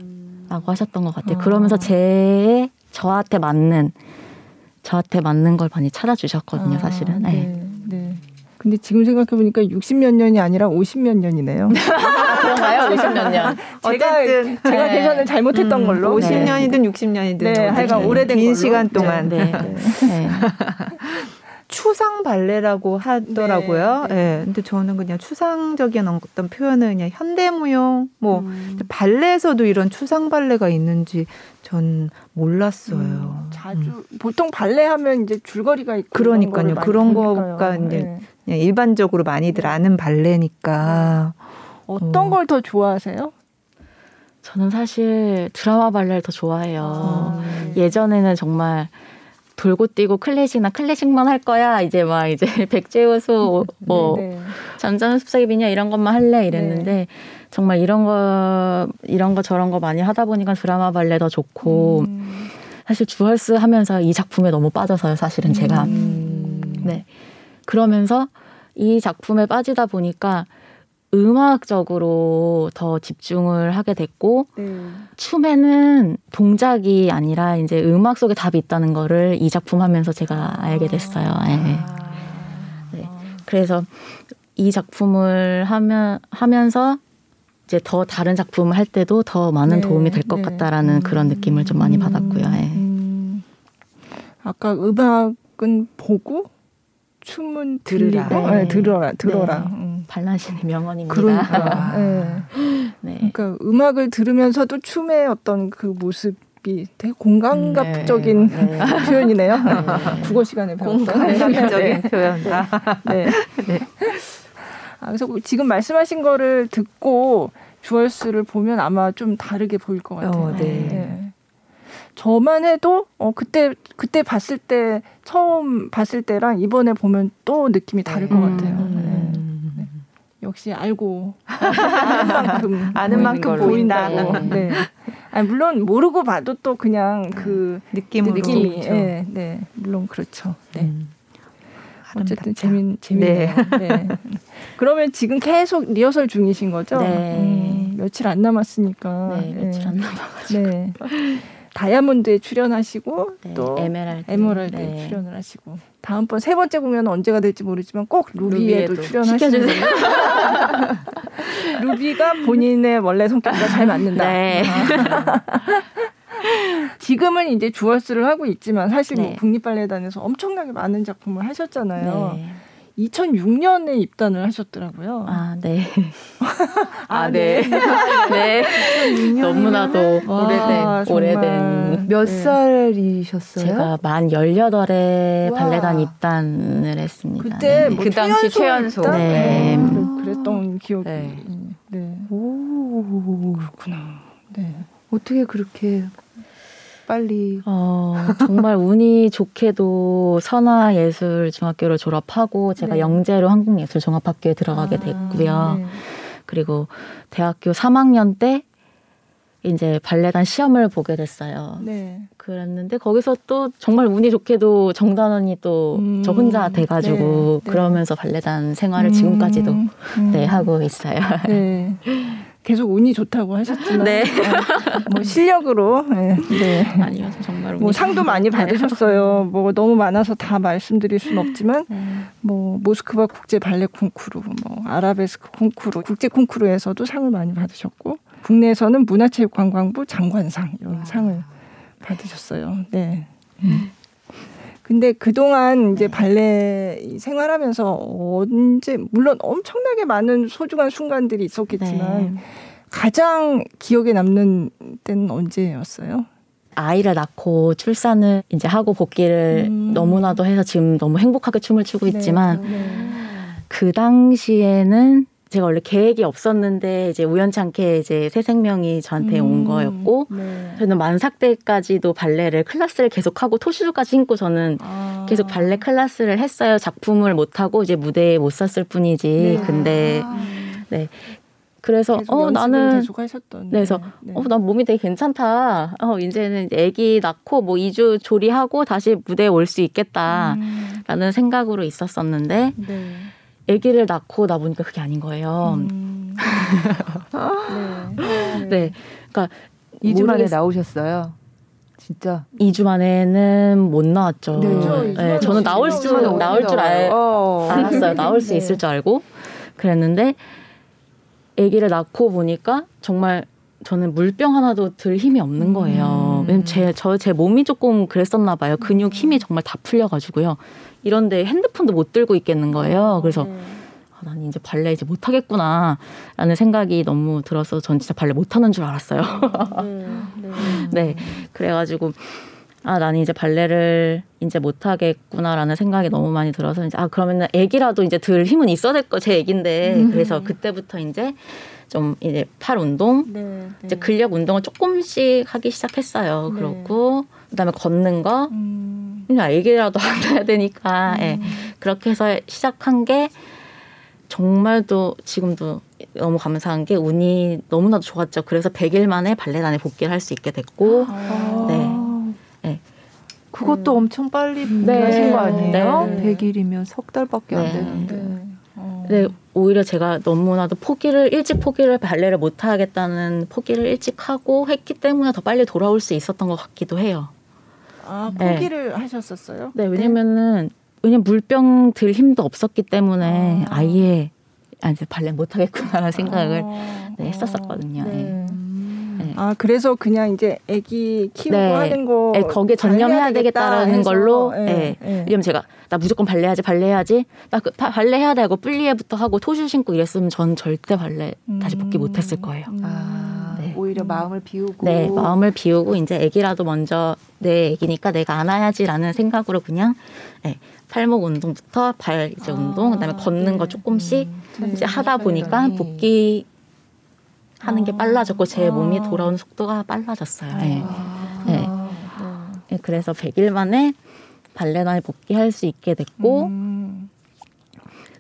라고 하셨던 것 같아요. 아. 그러면서 제 저한테 맞는 저한테 맞는 걸 많이 찾아주셨거든요. 아, 사실은. 네. 네. 네. 근데 지금 생각해보니까 육십 몇 년이 아니라 오십 몇 년이네요. 그런가요? 오십 몇 년. 어쨌든 제가, 제가 네. 계산을 잘못했던 음, 걸로. 오십 년이든 네. 육십 년이든. 네, 하여간 네. 오래된 긴 걸로. 시간 동안. 네. 네. 네. 추상 발레라고 하더라고요. 네. 네. 근데 저는 그냥 추상적인 어떤 표현은 그냥 현대무용, 뭐 음. 발레에서도 이런 추상 발레가 있는지 전 몰랐어요. 음, 자주 음. 보통 발레하면 이제 줄거리가 있고 그러니까요. 그런 거가 이제 네. 그냥 일반적으로 많이들 아는 발레니까. 네. 어떤 어. 걸 더 좋아하세요? 저는 사실 드라마 발레를 더 좋아해요. 아. 예전에는 정말 돌고 뛰고 클래식이나 클래식만 할 거야. 이제 막 이제 백제호소 뭐 잠자는 숲사귀비냐 이런 것만 할래 이랬는데 네. 정말 이런 거 이런 거 저런 거 많이 하다 보니까 드라마 발레 더 좋고 음. 사실 주얼스 하면서 이 작품에 너무 빠져서요. 사실은 제가 음. 네 그러면서 이 작품에 빠지다 보니까 음악적으로 더 집중을 하게 됐고 네. 춤에는 동작이 아니라 이제 음악 속에 답이 있다는 거를 이 작품 하면서 제가 알게 됐어요. 아. 네. 네. 그래서 이 작품을 하면, 하면서 이제 더 다른 작품을 할 때도 더 많은 네. 도움이 될 것 네. 같다라는 음. 그런 느낌을 좀 많이 받았고요. 네. 음. 아까 음악은 보고 춤은 들으라. 들리고, 네. 네, 들어라, 들어라. 네. 음. 발란신의 명언입니다. 그러니까. 네. 네. 그러니까 음악을 들으면서도 춤의 어떤 그 모습이 되게 공감각적인 네. 네. 표현이네요. 네. 국어 시간에 배웠던 공감각적인 표현. 네. 네. 네. 아, 그래서 지금 말씀하신 거를 듣고 주얼스를 보면 아마 좀 다르게 보일 것 같아요. 어, 네. 네. 저만 해도 어, 그때 그때 봤을 때 처음 봤을 때랑 이번에 보면 또 느낌이 다를 것 음. 같아요. 네. 네. 역시 알고 아는 만큼 아는 만큼 보인다. 네. 아니, 물론 모르고 봐도 또 그냥 그 느낌으로. 느낌이 그렇죠. 네, 네. 물론 그렇죠. 네. 음. 어쨌든 재미 재미네요. 네. 네. 그러면 지금 계속 리허설 중이신 거죠? 네. 음. 며칠 안 남았으니까. 네, 며칠 네. 안 남아가지고. 네. 다이아몬드에 출연하시고 네, 또 에메랄드. 에메랄드에 네. 출연을 하시고 다음번 세 번째 공연은 언제가 될지 모르지만 꼭 루비에도 출연하시는 루비가 본인의 원래 성격과 잘 맞는다. 네. 지금은 이제 주얼스를 하고 있지만 사실 네. 뭐 국립발레단에서 엄청나게 많은 작품을 하셨잖아요. 네. 이천육 년에 입단을 하셨더라고요. 아, 네. 아, 아, 네. 네. 네. 이천육 년 너무나도 와, 오래된, 오래된. 몇 네. 살이셨어요? 제가 만 열여덟에 와. 발레단 입단을 했습니다. 그때, 네. 뭐 그 당시 최연소. 네. 네. 아. 그랬던 기억이. 네. 네. 오, 그렇구나. 네. 어떻게 그렇게. 빨리 어, 정말 운이 좋게도 선화예술중학교를 졸업하고 제가 네. 영재로 한국예술종합학교에 들어가게 아, 됐고요. 네. 그리고 대학교 삼 학년 때 이제 발레단 시험을 보게 됐어요. 네. 그랬는데 거기서 또 정말 운이 좋게도 정단원이 또 저 음, 혼자 돼가지고 네, 네. 그러면서 발레단 생활을 음, 지금까지도 음. 네, 하고 있어요. 네. 계속 운이 좋다고 하셨지만 네. 아, 뭐 실력으로 네. 네. 아니요, 정말 뭐 상도 많이 받으셨어요. 뭐 너무 많아서 다 말씀드릴 수는 없지만 네. 뭐 모스크바 국제 발레 콩쿠르, 뭐 아라베스크 콩쿠르, 국제 콩쿠르에서도 상을 많이 받으셨고 국내에서는 문화체육관광부 장관상 이런 아. 상을 받으셨어요. 네. 음. 근데 그동안 이제 발레 생활하면서 언제, 물론 엄청나게 많은 소중한 순간들이 있었겠지만, 네. 가장 기억에 남는 때는 언제였어요? 아이를 낳고 출산을 이제 하고 복귀를 음. 너무나도 해서 지금 너무 행복하게 춤을 추고 있지만, 네. 네. 그 당시에는 제가 원래 계획이 없었는데 이제 우연찮게 이제 새 생명이 저한테 음, 온 거였고 네. 저는 만삭 때까지도 발레를 클래스를 계속하고 토슈즈까지 신고 저는 아. 계속 발레 클래스를 했어요. 작품을 못 하고 이제 무대에 못 섰을 뿐이지. 네. 근데 네. 그래서 어 나는 네, 그래서 네. 어 난 몸이 되게 괜찮다. 어 이제는 아기 낳고 뭐 이 주 조리하고 다시 무대에 올 수 있겠다라는 음. 생각으로 있었었는데 네. 아기를 낳고 나 보니까 그게 아닌 거예요. 음. 네. 네. 그러니까 이 주 모르겠... 만에 나오셨어요. 진짜. 이 주 만에는 못 나왔죠. 네. 네. 네. 저는 나올 수 나올 줄 알, 어. 알았어요. 나올 수 네. 있을 줄 알고 그랬는데 아기를 낳고 보니까 정말 저는 물병 하나도 들 힘이 없는 거예요. 음. 왜냐면 제, 저, 제 몸이 조금 그랬었나 봐요. 근육 힘이 정말 다 풀려가지고요. 이런데 핸드폰도 못 들고 있겠는 거예요. 그래서 네. 아, 난 이제 발레 이제 못 하겠구나 라는 생각이 너무 들어서 전 진짜 발레 못 하는 줄 알았어요. 네, 네. 네. 그래가지고 아, 난 이제 발레를 이제 못 하겠구나라는 생각이 너무 많이 들어서 이제 아 그러면은 애기라도 이제 들 힘은 있어야 될 거 제 애기인데 음. 그래서 그때부터 이제 좀 이제 팔 운동, 네, 네. 이제 근력 운동을 조금씩 하기 시작했어요. 네. 그렇고 그다음에 걷는 거. 음. 그냥 얘기라도 해야 되니까 음. 예. 그렇게 해서 시작한 게 정말 또 지금도 너무 감사한 게 운이 너무나도 좋았죠. 그래서 백 일 만에 발레단에 복귀를 할 수 있게 됐고 아. 네. 예. 그것도 음. 엄청 빨리 복귀하신 네. 거 아니에요? 네. 백 일이면 석 달밖에 네. 안 되는데 네. 어. 네. 오히려 제가 너무나도 포기를 일찍 포기를 발레를 못하겠다는 포기를 일찍 하고 했기 때문에 더 빨리 돌아올 수 있었던 것 같기도 해요. 아, 포기를 네. 하셨었어요? 네, 왜냐면은, 왜냐면 물병 들 힘도 없었기 때문에 아. 아예, 아, 이제 발레 못하겠구나라는 생각을 아. 네, 했었었거든요. 네. 네. 네. 아, 그래서 그냥 이제 애기 키우고 네. 하는 거. 네, 거기에 전념해야 되겠다라는 걸로. 네. 네. 네. 왜냐면 제가, 나 무조건 발레해야지, 발레해야지. 나 그, 발레해야 되고, 뿔리에부터 하고, 토슈 신고 이랬으면 전 절대 발레 음. 다시 복귀 못했을 거예요. 음. 아. 오히려 마음을 비우고 네 마음을 비우고 이제 아기라도 먼저 내 아기니까 내가 안아야지라는 생각으로 그냥 네, 팔목 운동부터 발 이제 아, 운동 그다음에 걷는 네. 거 조금씩 네. 이제 하다 보니까 복귀하는 아, 게 빨라졌고 제 아. 몸이 돌아오는 속도가 빨라졌어요. 아, 네. 아, 네. 아, 네. 그래서 백 일 만에 발레단에 복귀할 수 있게 됐고 음.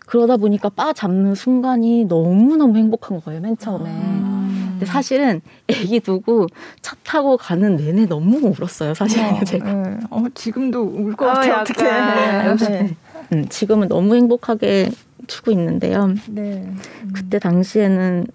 그러다 보니까 바 잡는 순간이 너무너무 행복한 거예요. 맨 처음에. 아. 근데 사실은 아기 두고 차 타고 가는 내내 너무 울었어요. 사실은 어, 제가. 네. 어, 지금도 울 것 같아요. 어떻게. 네. 네. 음, 지금은 너무 행복하게 추고 있는데요. 네. 음. 그때 당시에는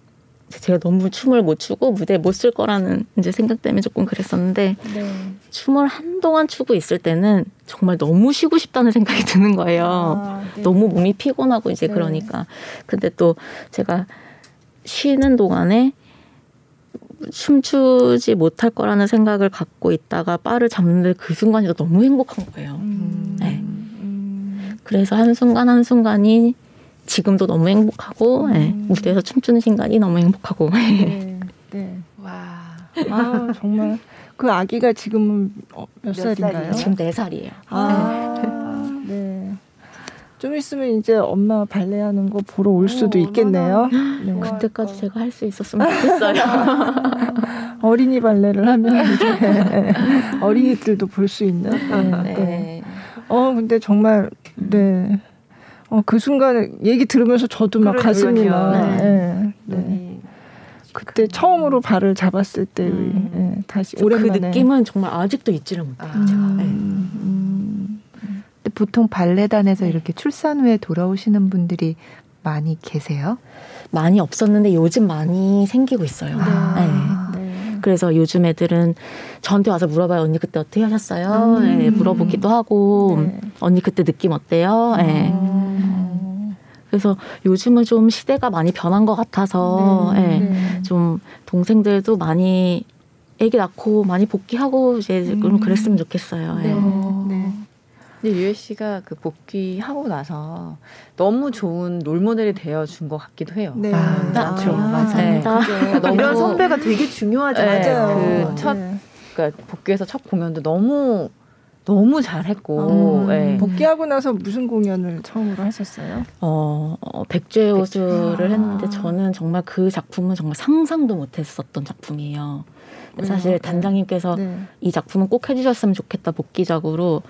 제가 너무 춤을 못 추고 무대에 못 쓸 거라는 이제 생각 때문에 조금 그랬었는데 네. 춤을 한동안 추고 있을 때는 정말 너무 쉬고 싶다는 생각이 드는 거예요. 아, 네. 너무 몸이 피곤하고 이제 네. 그러니까. 근데 또 제가 쉬는 동안에 춤추지 못할 거라는 생각을 갖고 있다가 바를 잡는데 그 순간이 너무 행복한 거예요. 음. 네. 그래서 한순간 한순간이 지금도 너무 행복하고 음. 네. 무대에서 춤추는 순간이 너무 행복하고 네. 네. 와. 아, 정말 그 아기가 지금 몇 살인가요? 지금 네 살이에요. 아, 네. 네. 좀 있으면 이제 엄마 발레하는 거 보러 올 수도 있겠네요. 네. 그때까지 제가 할 수 있었으면 좋겠어요. 어린이 발레를 하면 이제 어린이들도 볼 수 있는. 네. 네. 네. 어, 근데 정말 네. 어, 그 순간에 얘기 들으면서 저도 막 가슴이 막 네. 네. 네. 그때 처음으로 발을 잡았을 때의 음. 네. 다시 오랜만에 그 느낌은 정말 아직도 잊지를 못해요. 아. 제가. 네. 음. 근데 보통 발레단에서 이렇게 출산 후에 돌아오시는 분들이 많이 계세요? 많이 없었는데 요즘 많이 생기고 있어요. 아. 네. 네. 그래서 요즘 애들은 저한테 와서 물어봐요. 언니 그때 어떻게 하셨어요? 음. 네. 물어보기도 하고 네. 언니 그때 느낌 어때요? 음. 네. 그래서 요즘은 좀 시대가 많이 변한 것 같아서 네, 예, 네. 좀 동생들도 많이 애기 낳고 많이 복귀하고 이제 음. 그랬으면 좋겠어요. 네. 예. 네. 근데 유혜 씨가 그 복귀하고 나서 너무 좋은 롤모델이 되어준 것 같기도 해요. 네, 아, 그렇죠. 아, 맞아요. 네. 그렇죠. 이런 선배가 되게 중요하잖아요. 네, 맞아요. 그 첫, 네. 그러니까 복귀해서 첫 공연도 너무. 너무 잘했고 음, 예. 복귀하고 나서 무슨 공연을 처음으로 하셨어요? 어, 어 백조의 호수를 했는데 저는 정말 그 작품은 정말 상상도 못했었던 작품이에요. 음, 사실 네. 단장님께서 네. 이 작품은 꼭 해주셨으면 좋겠다 복귀작으로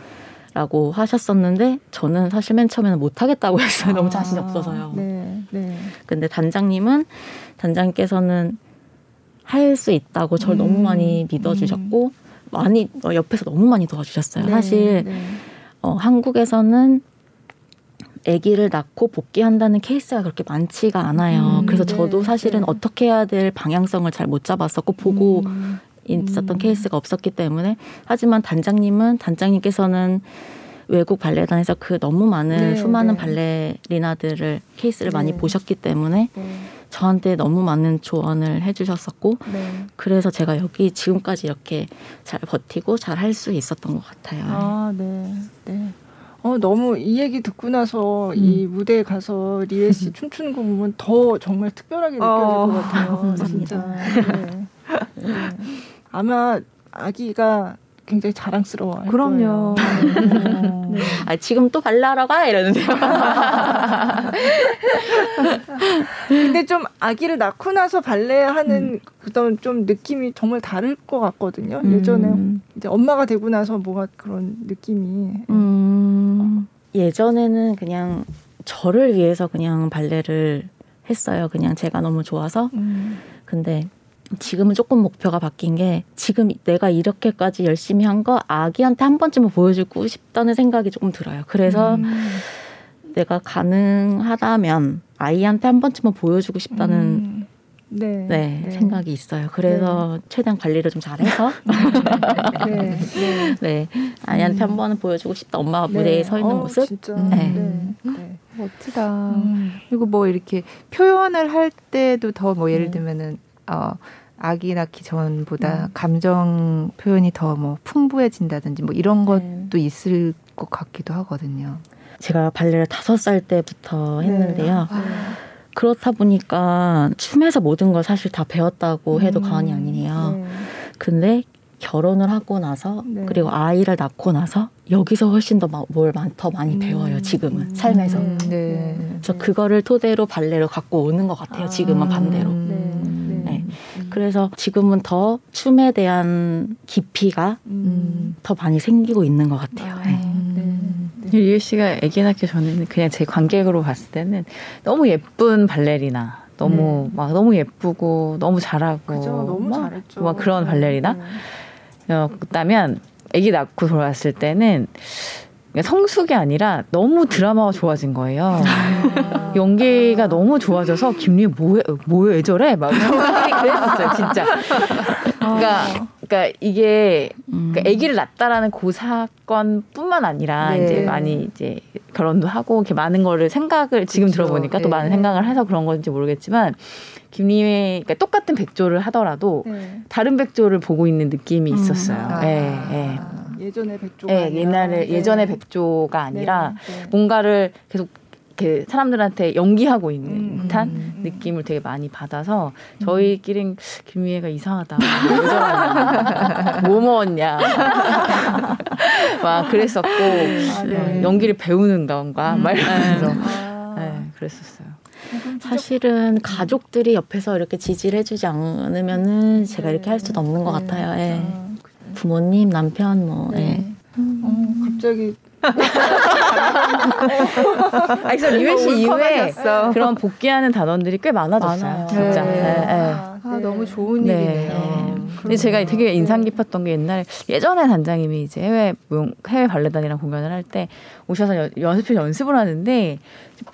라고 하셨었는데 저는 사실 맨 처음에는 못하겠다고 했어요. 아, 너무 자신이 없어서요. 네, 네. 근데 단장님은 단장님께서는 할 수 있다고 저를 음, 너무 많이 믿어주셨고 음. 많이 옆에서 너무 많이 도와주셨어요. 네, 사실 네. 어, 한국에서는 아기를 낳고 복귀한다는 케이스가 그렇게 많지가 않아요. 음, 그래서 네, 저도 사실은 네. 어떻게 해야 될 방향성을 잘 못 잡았었고 보고 음, 있었던 음. 케이스가 없었기 때문에 하지만 단장님은 단장님께서는 외국 발레단에서 그 너무 많은 네, 수많은 네. 발레리나들을 케이스를 네. 많이 보셨기 때문에 네. 저한테 너무 많은 조언을 해주셨었고 네. 그래서 제가 여기 지금까지 이렇게 잘 버티고 잘 할 수 있었던 것 같아요. 아, 네, 네. 어, 너무 이 얘기 듣고 나서 음. 이 무대에 가서 리혜 씨 춤추는 거 보면 더 정말 특별하게 어, 느껴질 것 같아요. 감사합니다. 진짜. 네. 네. 아마 아기가 굉장히 자랑스러워요. 그럼요. 네. 네. 아, 지금 또 발레하러 가? 이러는데요. 근데 좀 아기를 낳고 나서 발레하는 음. 그다음 좀 느낌이 정말 다를 것 같거든요. 음. 예전에 이제 엄마가 되고 나서 뭐가 그런 느낌이. 음. 예전에는 그냥 저를 위해서 그냥 발레를 했어요. 그냥 제가 너무 좋아서. 음. 근데 지금은 조금 목표가 바뀐 게 지금 내가 이렇게까지 열심히 한 거 아기한테 한 번쯤은 보여주고 싶다는 생각이 조금 들어요. 그래서 음. 내가 가능하다면 아이한테 한 번쯤은 보여주고 싶다는 음. 네. 네, 네. 생각이 있어요. 그래서 네. 최대한 관리를 좀 잘해서 네. 네. 네. 아이한테 한 번은 보여주고 싶다. 엄마가 네. 무대에 서 있는 어, 모습. 진짜. 네. 네. 네. 멋지다. 음. 그리고 뭐 이렇게 표현을 할 때도 더 뭐 예를 네. 들면은 어, 아기 낳기 전보다 음. 감정 표현이 더 뭐 풍부해진다든지 뭐 이런 것도 네. 있을 것 같기도 하거든요. 제가 발레를 다섯 살 때부터 했는데요. 네. 그렇다 보니까 춤에서 모든 걸 사실 다 배웠다고 해도 음. 과언이 아니에요. 네. 근데 결혼을 하고 나서 네. 그리고 아이를 낳고 나서 여기서 훨씬 더 뭘 더 많이 음. 배워요. 지금은 삶에서. 음. 네. 그래서 네. 그거를 토대로 발레를 갖고 오는 것 같아요. 지금은 아. 반대로. 네. 그래서 지금은 더 춤에 대한 깊이가 음. 더 많이 생기고 있는 것 같아요. 아, 네. 네. 네. 리혜 씨가 아기 낳기 전에는 그냥 제 관객으로 봤을 때는 너무 예쁜 발레리나, 너무 네. 막 너무 예쁘고 너무 잘하고, 그죠, 너무 막, 잘했죠. 막 그런 발레리나였다면 아기 낳고 돌아왔을 때는 성숙이 아니라 너무 드라마가 좋아진 거예요. 연기가 너무 좋아져서 김리혜 뭐해, 뭐해 왜 저래? 막 그랬었어요, 진짜. 그러니까, 그러니까 이게 그러니까 아기를 낳았다라는 그 사건뿐만 아니라 네. 이제 많이 이제 결혼도 하고 이렇게 많은 거를 생각을 지금 그렇죠. 들어보니까 네. 또 많은 생각을 해서 그런 건지 모르겠지만 김리혜 그러니까 똑같은 백조를 하더라도 네. 다른 백조를 보고 있는 느낌이 있었어요. 음. 아. 네, 네. 예전에 백조가 네, 아니라 옛날에 네. 예전에 백조가 아니라 네. 네. 뭔가를 계속 이렇게 사람들한테 연기하고 있는 듯한 음. 느낌을 되게 많이 받아서 음. 저희끼린 김리혜가 이상하다. 뭐 먹었냐. 막 그랬었고 아, 네. 연기를 배우는 건가 음. 막 이러면서 아. 네, 그랬었어요. 사실은 가족들이 옆에서 이렇게 지지를 해주지 않으면은 제가 네. 이렇게 할 수도 없는 것 네. 같아요. 네. 부모님, 남편 뭐. 네. 네. 음. 어, 갑자기. 아, 그래서 리회 씨 이후에 그런 복귀하는 단원들이 꽤 많아졌어요. 진짜. 네. 네. 네. 아, 네. 너무 좋은 네. 일이네요. 네. 근데 제가 되게 인상 깊었던 게 옛날에 예전에 단장님이 이제 해외 무용, 해외 발레단이랑 공연을 할 때 오셔서 여, 연습실 연습을 하는데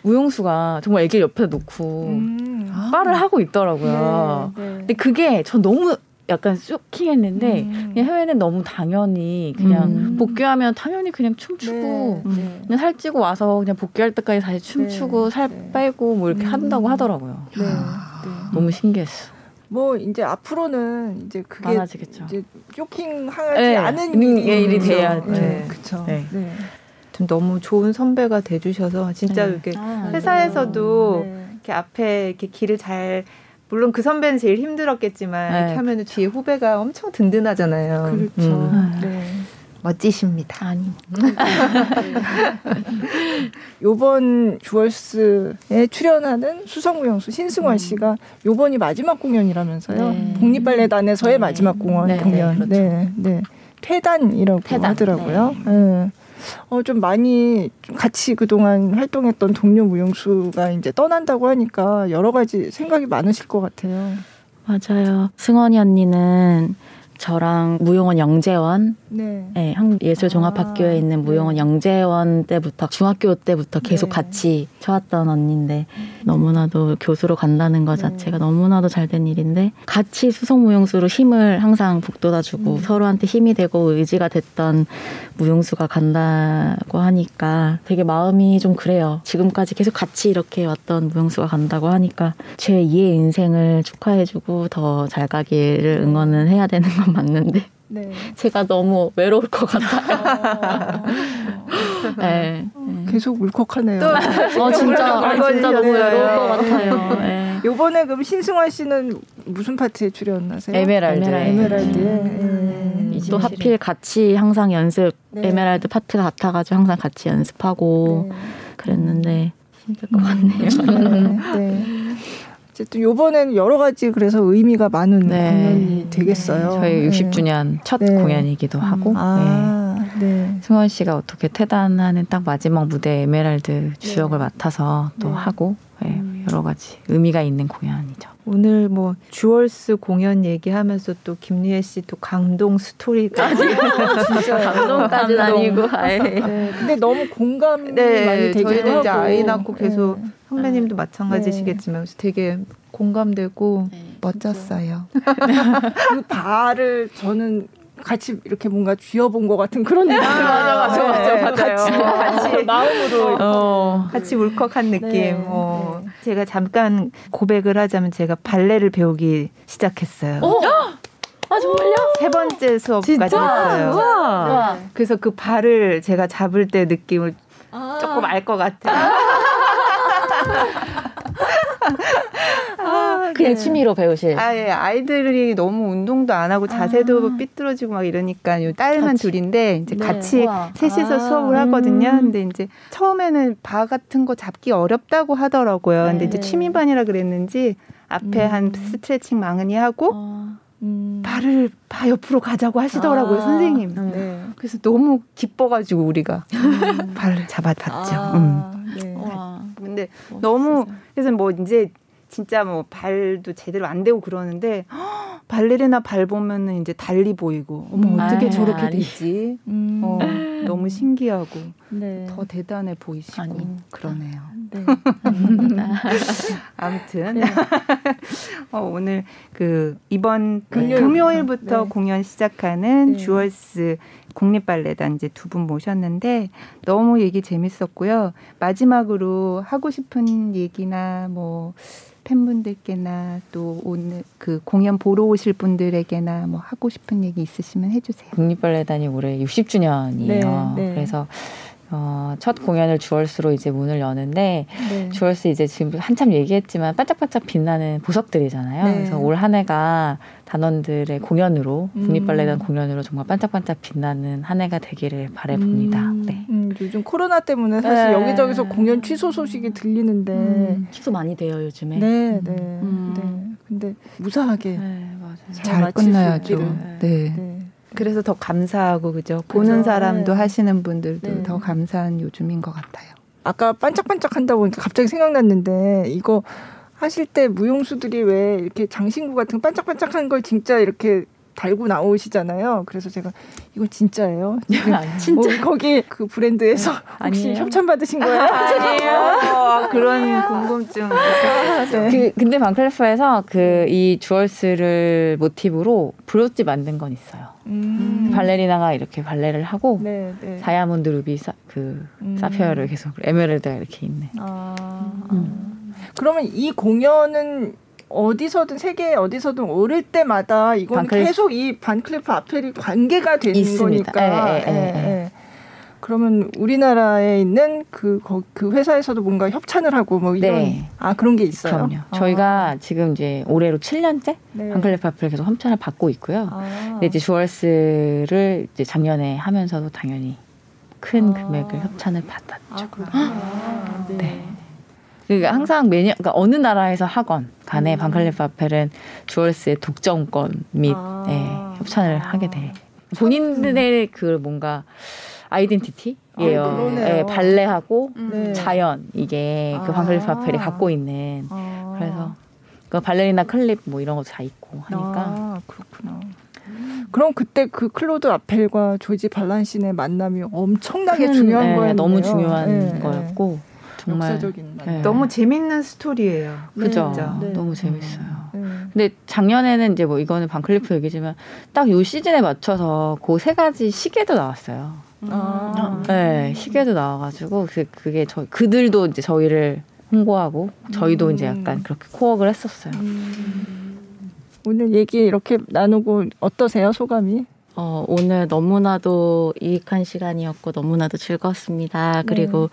무용수가 정말 애기를 옆에다 놓고 음. 빠를 아. 하고 있더라고요. 네. 네. 근데 그게 전 너무 약간 쇼킹했는데 음. 그냥 해외는 너무 당연히 그냥 음. 복귀하면 당연히 그냥 춤추고 네, 네. 그냥 살찌고 와서 그냥 복귀할 때까지 다시 춤추고 네, 살 네. 빼고 뭐 이렇게 음. 한다고 하더라고요. 네, 네. 너무 신기했어. 뭐 이제 앞으로는 이제 그게 많아지겠죠. 이제 쇼킹하지 네. 않은 네. 일이 돼야 네. 네. 그렇죠. 네. 네. 좀 너무 좋은 선배가 돼주셔서 진짜 네. 이렇게 아, 회사에서도 네. 이렇게 앞에 이렇게 길을 잘 물론 그 선배는 제일 힘들었겠지만 네, 이렇게 하면은 그렇죠. 뒤에 후배가 엄청 든든하잖아요. 그렇죠. 음. 네. 멋지십니다. 아니. 이번 주얼스에 출연하는 수성무용수 신승환 음. 씨가 이번이 마지막 공연이라면서요. 네. 국립발레단에서의 네. 마지막 공연. 네. 공연. 네. 네. 네. 퇴단이라고 퇴단. 하더라고요. 네. 네. 어, 좀 많이 같이 그동안 활동했던 동료 무용수가 이제 떠난다고 하니까 여러 가지 생각이 많으실 것 같아요. 맞아요. 승원이 언니는 저랑 무용원 영재원 네. 네, 한국예술종합학교에 아, 있는 무용원 네. 영재원 때부터 중학교 때부터 계속 네. 같이 쳐왔던 언니인데 너무나도 교수로 간다는 것 자체가 네. 너무나도 잘된 일인데 같이 수성무용수로 힘을 항상 북돋아주고 네. 서로한테 힘이 되고 의지가 됐던 무용수가 간다고 하니까 되게 마음이 좀 그래요. 지금까지 계속 같이 이렇게 왔던 무용수가 간다고 하니까 제이의 인생을 축하해주고 더 잘 가기를 응원은 해야 되는 것 맞는데 네. 제가 너무 외로울 것 같아요. 네. 계속 울컥하네요. 또, 어, 진짜, 아, 진짜 너무 외로울 것 같아요. 네. 이번에 그럼 신승환 씨는 무슨 파트에 출연하세요? 에메랄드. 에메랄드. 음. 음. 또 하필 같이 항상 연습 네. 에메랄드 파트가 같아가지고 항상 같이 연습하고 네. 그랬는데 힘들 것 같네요. 네. 네. 어쨌든 요번엔 여러 가지 그래서 의미가 많은 네. 공연이 되겠어요. 저희 육십 주년 네. 첫 네. 공연이기도 하고 음. 아, 네. 네. 승원 씨가 어떻게 퇴단하는 딱 마지막 무대 에메랄드 주역을 네. 맡아서 또 네. 하고 네. 음. 여러 가지 의미가 있는 공연이죠. 오늘 뭐 주얼스 공연 얘기하면서 또 김리혜 씨 또 감동 스토리까지 진짜 감동까지는 아니고 아예. 네. 근데 너무 공감이 네. 많이 되기도 하고 아이 낳고 계속 네. 선배님도 마찬가지시겠지만 네. 되게 공감되고 네, 멋졌어요. 그 발을 저는 같이 이렇게 뭔가 쥐어본 것 같은 그런 느낌. 아, 맞아, 맞아, 맞아, 네, 맞아요. 같이, 같이 마음으로 어. 같이 울컥한 느낌. 네, 어. 네. 제가 잠깐 고백을 하자면 제가 발레를 배우기 시작했어요. 오! 아, 정말요? 세 번째 수업까지 했어요. 우와. 네. 그래서 그 발을 제가 잡을 때 느낌을 아. 조금 알 것 같아요. 아. 아, 그냥 네. 취미로 배우실. 아, 예. 아이들이 너무 운동도 안 하고 자세도 아. 삐뚤어지고 막 이러니까 딸만 같이. 둘인데 이제 네. 같이 우와. 셋이서 아. 수업을 하거든요. 음. 근데 이제 처음에는 바 같은 거 잡기 어렵다고 하더라고요. 네. 근데 이제 취미반이라 그랬는지 앞에 음. 한 스트레칭 망은이 하고 아. 음. 발을 바 옆으로 가자고 하시더라고요, 아. 선생님. 음. 네. 그래서 너무 기뻐가지고 우리가 음. 발을 잡아봤죠. 아. 음. 네. 근데 멋있었어요. 너무 그래서 뭐 이제 진짜 뭐 발도 제대로 안 되고 그러는데 허, 발레리나 발 보면은 이제 달리 보이고 어머 어떻게 아, 저렇게 아니. 됐지? 음. 어, 너무 신기하고 네. 더 대단해 보이시고 아니. 그러네요. 네. 아무튼 네. 어, 오늘 그 이번 금요일부터, 금요일부터 네. 공연 시작하는 네. 주얼스 국립발레단 이제 두 분 모셨는데 너무 얘기 재밌었고요. 마지막으로 하고 싶은 얘기나 뭐 팬분들께나 또 오늘 그 공연 보러 오실 분들에게나 뭐 하고 싶은 얘기 있으시면 해주세요. 국립발레단이 올해 육십 주년이에요. 네, 네. 그래서 어, 첫 공연을 주얼스로 이제 문을 여는데 네. 주얼스 이제 지금 한참 얘기했지만 반짝반짝 빛나는 보석들이잖아요. 네. 그래서 올 한 해가 단원들의 공연으로 국립발레단 음. 공연으로 정말 반짝반짝 빛나는 한 해가 되기를 바라봅니다. 음. 네. 음, 요즘 코로나 때문에 사실 네. 여기저기서 공연 취소 소식이 들리는데 음. 취소 많이 돼요 요즘에. 네, 네, 음. 네. 근데 무사하게 네, 맞아요. 잘, 잘 끝나야죠. 네. 네. 네. 그래서 더 감사하고 그죠? 보는 그죠? 사람도 네. 하시는 분들도 네. 더 감사한 요즘인 것 같아요. 아까 반짝반짝 한다고 보니까 갑자기 생각났는데 이거 하실 때 무용수들이 왜 이렇게 장신구 같은 반짝반짝한 걸 진짜 이렇게 달고 나오시잖아요. 그래서 제가 이거 진짜예요? 진짜 어, 거기 그 브랜드에서 혹시 협찬 받으신 거예요? 아니에요. 그런 궁금증. 아, 네. 그, 근데 반클리프에서 그 이 주얼스를 모티브로 브로치 만든 건 있어요. 음. 발레리나가 이렇게 발레를 하고 네, 네. 다이아몬드 루비 사, 그 음. 사피어를 계속 에메랄드가 이렇게 있네. 아. 음. 그러면 이 공연은 어디서든 세계 어디서든 오를 때마다 이건 반클리프. 계속 이 반클리프 아펠이 관계가 되는 있습니다. 거니까. 에, 에, 에, 에. 에. 그러면 우리나라에 있는 그, 그 회사에서도 뭔가 협찬을 하고 뭐 이런 네. 아 그런 게 있어요. 그럼요. 아. 저희가 지금 이제 올해로 칠 년째 네. 반클리프 아펠 계속 협찬을 받고 있고요. 아. 근데 이제 주얼스를 이제 작년에 하면서도 당연히 큰 아. 금액을 협찬을 받았죠. 아, 네. 네. 그러니까 항상 매년 그러니까 어느 나라에서 하건 간에 음. 반클리프 아펠은 주얼스의 독점권 및 아. 예, 협찬을 아. 하게 돼. 본인들의 그 뭔가 아이덴티티예요. 아, 예, 발레하고 네. 자연 이게 그 반클리프 아펠이 갖고 있는 아. 그래서 그 발레리나 클립 뭐 이런 것도 다 있고 하니까. 아, 그렇구나. 그럼 그때 그 클로드 아펠과 조지 발란신의 만남이 엄청나게 큰, 중요한 예, 거였네요. 너무 중요한 예, 거였고. 예. 정말 역사적인 네. 너무 재밌는 스토리예요. 그죠? 네. 너무 재밌어요. 네. 근데 작년에는 이제 뭐 이거는 반클리프 얘기지만 딱 요 시즌에 맞춰서 그 세 가지 시계도 나왔어요. 아. 네, 시계도 나와가지고 그 그게 저 그들도 이제 저희를 홍보하고 저희도 음. 이제 약간 그렇게 코어를 했었어요. 음. 오늘 얘기 이렇게 나누고 어떠세요 소감이? 어, 오늘 너무나도 유익한 시간이었고 너무나도 즐거웠습니다. 그리고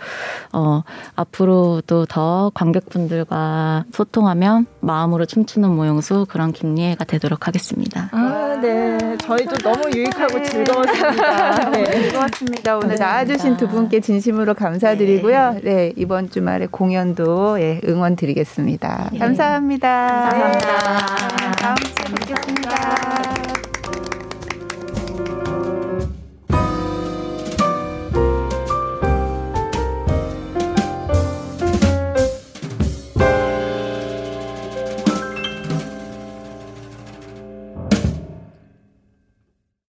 네. 어, 앞으로도 더 관객분들과 소통하면 마음으로 춤추는 모형수 그런 김리혜가 되도록 하겠습니다. 아, 네. 저희도 너무 유익하고 네. 즐거웠습니다. 네. 즐거웠습니다. 오늘 감사합니다. 나와주신 두 분께 진심으로 감사드리고요. 네, 네 이번 주말에 공연도 예, 응원 드리겠습니다. 네. 감사합니다. 감사합니다. 네. 감사합니다.